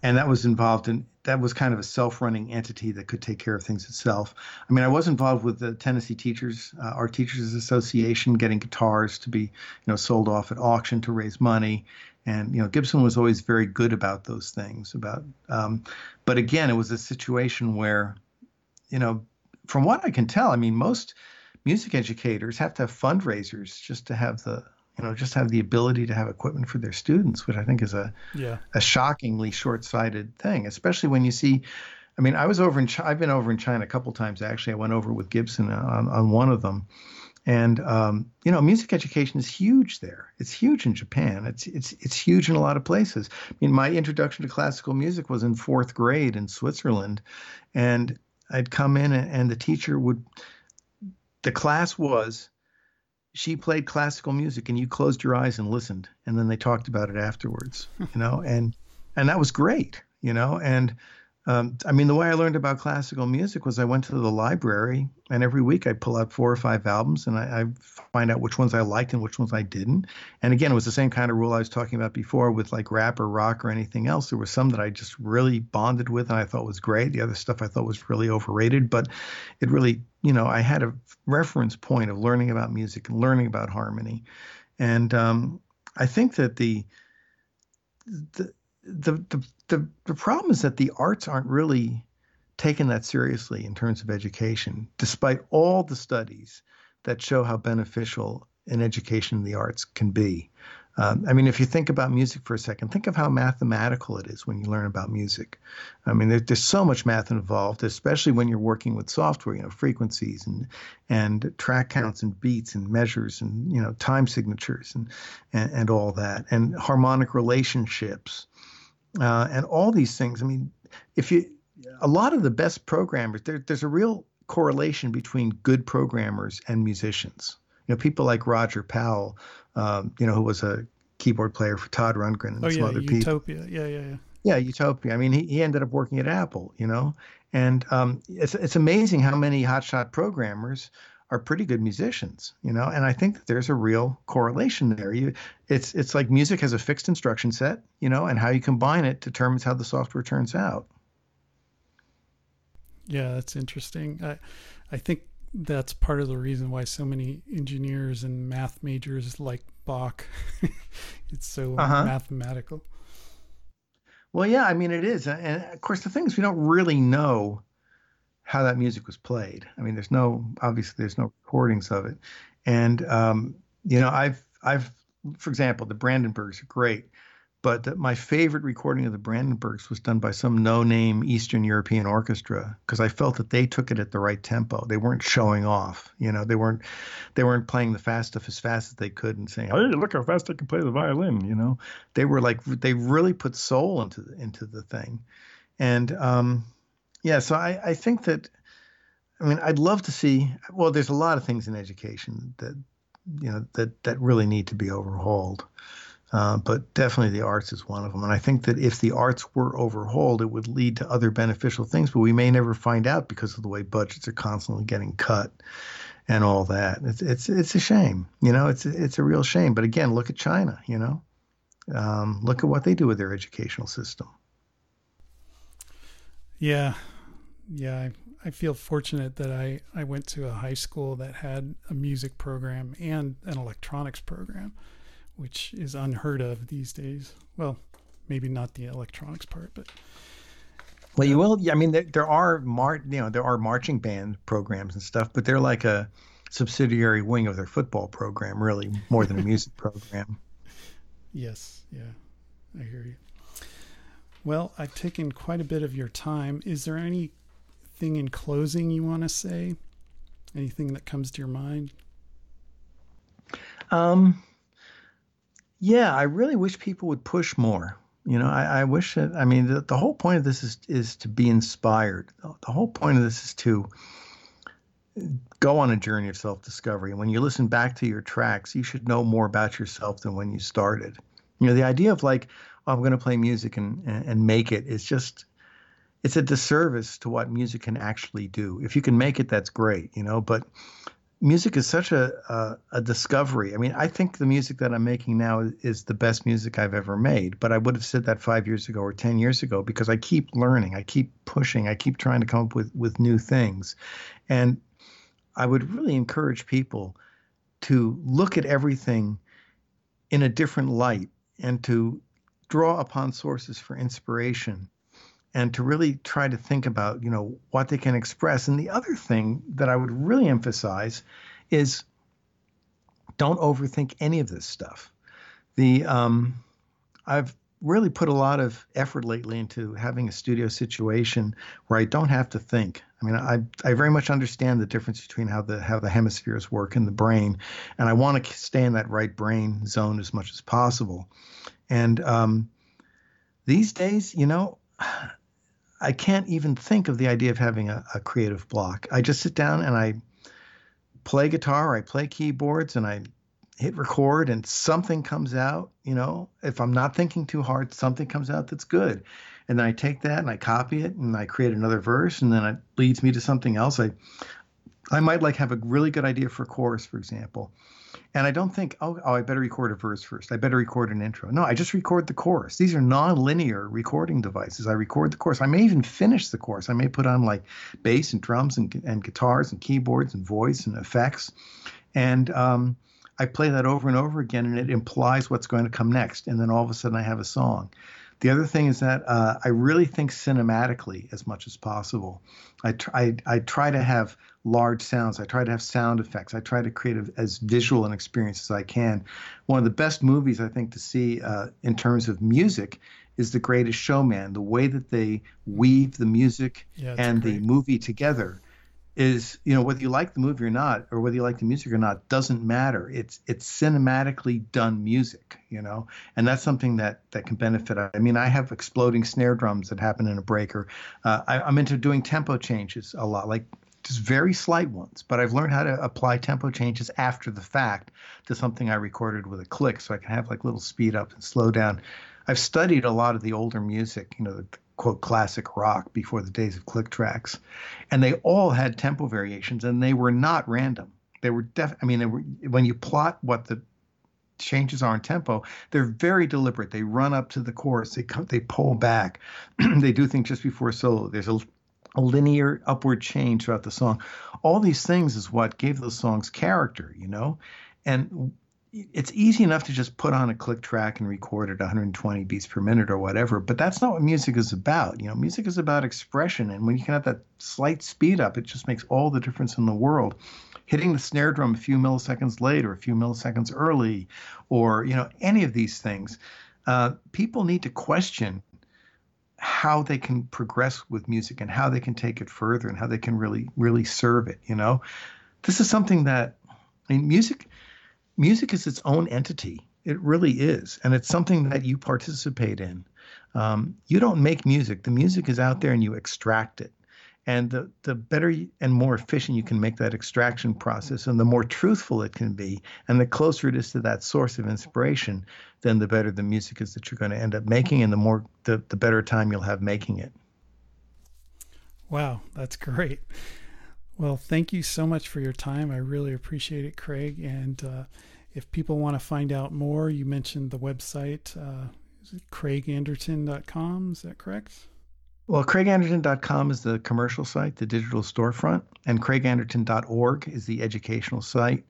and that was involved in, that was kind of a self-running entity that could take care of things itself. I mean, I was involved with the Tennessee Teachers, uh, our Teachers Association, getting guitars to be, you know, sold off at auction to raise money. And, you know, Gibson was always very good about those things. About, um, but again, it was a situation where, you know, from what I can tell, I mean, most music educators have to have fundraisers just to have the, you know, just have the ability to have equipment for their students, which I think is a yeah. a shockingly short-sighted thing, especially when you see, I mean, I was over in China, I've been over in China a couple times, actually. I went over with Gibson on, on one of them. And, um, you know, music education is huge there. It's huge in Japan. It's, it's, it's huge in a lot of places. I mean, my introduction to classical music was in fourth grade in Switzerland. And I'd come in and, and the teacher would, the class was, she played classical music and you closed your eyes and listened. And then they talked about it afterwards, you know, and, and that was great, you know. And, um, I mean, the way I learned about classical music was I went to the library and every week I pull out four or five albums and I, I find out which ones I liked and which ones I didn't. And again, it was the same kind of rule I was talking about before with like rap or rock or anything else. There were some that I just really bonded with and I thought was great. The other stuff I thought was really overrated, but it really, you know, I had a reference point of learning about music and learning about harmony. And um, I think that the, the, the, the, the, the problem is that the arts aren't really taken that seriously in terms of education, despite all the studies that show how beneficial an education in the arts can be. Um, I mean, if you think about music for a second, think of how mathematical it is when you learn about music. I mean, there, there's so much math involved, especially when you're working with software, you know, frequencies and and track counts and beats and measures and, you know, time signatures and and, and all that, and harmonic relationships uh, and all these things. I mean, if you a lot of the best programmers, there, there's a real correlation between good programmers and musicians. You know, people like Roger Powell, um, you know, who was a keyboard player for Todd Rundgren and oh, some yeah, other Utopia. people. Utopia, yeah, yeah, yeah. Yeah, Utopia. I mean, he, he ended up working at Apple, you know, and um, it's it's amazing how many hotshot programmers are pretty good musicians, you know, and I think that there's a real correlation there. You, it's it's like music has a fixed instruction set, you know, and how you combine it determines how the software turns out. Yeah, that's interesting. I I think that's part of the reason why so many engineers and math majors like Bach. It's so uh-huh. mathematical. Well, yeah, I mean, it is. And of course, the thing is, we don't really know how that music was played. I mean, there's no, obviously there's no recordings of it. And, um, you know, I've, I've, for example, the Brandenburgs are great, but the, my favorite recording of the Brandenburgs was done by some no-name Eastern European orchestra because I felt that they took it at the right tempo. They weren't showing off, you know. They weren't, they weren't playing the fast stuff as fast as they could and saying, "Hey, look how fast I can play the violin," you know. They were like, they really put soul into the, into the thing, and um, yeah. So I, I think that, I mean, I'd love to see. Well, there's a lot of things in education that, you know, that that really need to be overhauled. Uh, but definitely the arts is one of them. And I think that if the arts were overhauled, it would lead to other beneficial things, but we may never find out because of the way budgets are constantly getting cut and all that. It's it's it's a shame, you know, it's, it's a real shame. But again, look at China, you know, um, look at what they do with their educational system. Yeah. Yeah. I, I feel fortunate that I, I went to a high school that had a music program and an electronics program, which is unheard of these days. Well, maybe not the electronics part, but well, you will. I mean, there, there are mar- you know, there are marching band programs and stuff, but they're like a subsidiary wing of their football program, really, more than a music program. Yes, yeah, I hear you. Well, I've taken quite a bit of your time. Is there anything in closing you want to say? Anything that comes to your mind? Um. Yeah, I really wish people would push more. You know, I, I wish that, I mean, the, the whole point of this is is to be inspired. The whole point of this is to go on a journey of self-discovery. And when you listen back to your tracks, you should know more about yourself than when you started. You know, the idea of like, oh, I'm going to play music and, and, and make it is just, it's a disservice to what music can actually do. If you can make it, that's great, you know, but music is such a, a a discovery. I mean, I think the music that I'm making now is, is the best music I've ever made, but I would have said that five years ago or ten years ago because I keep learning, I keep pushing, I keep trying to come up with, with new things. And I would really encourage people to look at everything in a different light and to draw upon sources for inspiration and to really try to think about, you know, what they can express. And the other thing that I would really emphasize is don't overthink any of this stuff. The um, I've really put a lot of effort lately into having a studio situation where I don't have to think. I mean, I I very much understand the difference between how the how the hemispheres work in the brain, and I want to stay in that right brain zone as much as possible. And um, these days, you know, I can't even think of the idea of having a, a creative block. I just sit down and I play guitar, I play keyboards, and I hit record, and something comes out. You know, if I'm not thinking too hard, something comes out that's good. And then I take that and I copy it and I create another verse, and then it leads me to something else. I I might like have a really good idea for a chorus, for example. And I don't think, oh, oh, I better record a verse first. I better record an intro. No, I just record the chorus. These are non-linear recording devices. I record the chorus. I may even finish the chorus. I may put on like bass and drums and, and guitars and keyboards and voice and effects. And um, I play that over and over again, and it implies what's going to come next. And then all of a sudden I have a song. The other thing is that uh, I really think cinematically as much as possible. I, tr- I, I try to have large sounds. I try to have sound effects. I try to create a, as visual an experience as I can. One of the best movies I think to see uh, in terms of music is The Greatest Showman. The way that they weave the music yeah, and great. the movie together is, you know, whether you like the movie or not, or whether you like the music or not, doesn't matter. It's it's cinematically done music, you know, and that's something that that can benefit. I mean, I have exploding snare drums that happen in a break, or uh, I, I'm into doing tempo changes a lot, like just very slight ones. But I've learned how to apply tempo changes after the fact to something I recorded with a click, so I can have like little speed up and slow down. I've studied a lot of the older music, you know, the quote, classic rock before the days of click tracks. And they all had tempo variations, and they were not random. They were def- I mean, they were, when you plot what the changes are in tempo, they're very deliberate. They run up to the chorus. They come, they pull back. They do things just before solo. There's a, a linear upward change throughout the song. All these things is what gave the songs character, you know? And it's easy enough to just put on a click track and record at one hundred twenty beats per minute or whatever, but that's not what music is about. You know, music is about expression, and when you can have that slight speed up, it just makes all the difference in the world. Hitting the snare drum a few milliseconds late or a few milliseconds early, or, you know, any of these things, uh, people need to question how they can progress with music and how they can take it further and how they can really, really serve it. You know, this is something that, I mean, music. Music is its own entity. It really is. And it's something that you participate in. Um, you don't make music. The music is out there and you extract it. And the, the better and more efficient you can make that extraction process, and the more truthful it can be, and the closer it is to that source of inspiration, then the better the music is that you're going to end up making, and the more the, the better time you'll have making it. Wow, that's great. Well, thank you so much for your time. I really appreciate it, Craig. And uh, if people want to find out more, you mentioned the website, uh, is it craig anderton dot com. Is that correct? Well, craig anderton dot com is the commercial site, the digital storefront, and craig anderton dot org is the educational site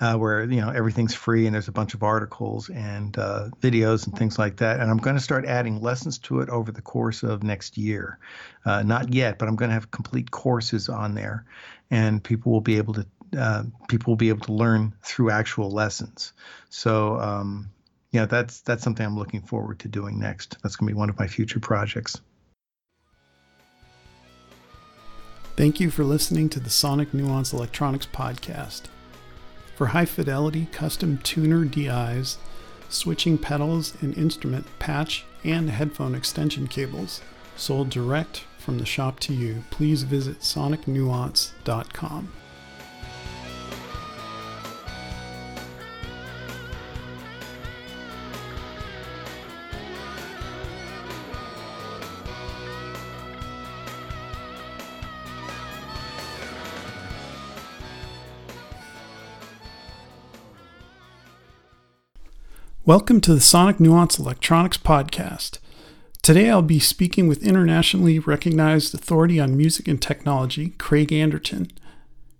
uh, where, you know, everything's free and there's a bunch of articles and uh, videos and things like that. And I'm going to start adding lessons to it over the course of next year. Uh, not yet, but I'm going to have complete courses on there, and people will be able to Uh, people will be able to learn through actual lessons. So, um, yeah, that's that's something I'm looking forward to doing next. That's going to be one of my future projects. Thank you for listening to the Sonic Nuance Electronics Podcast. For high-fidelity custom tuner D Is, switching pedals and instrument patch and headphone extension cables sold direct from the shop to you, please visit sonic nuance dot com. Welcome to the Sonic Nuance Electronics Podcast. Today I'll be speaking with internationally recognized authority on music and technology, Craig Anderton.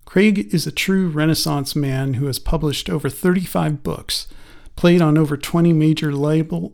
Craig is a true Renaissance man who has published over thirty-five books, played on over twenty major label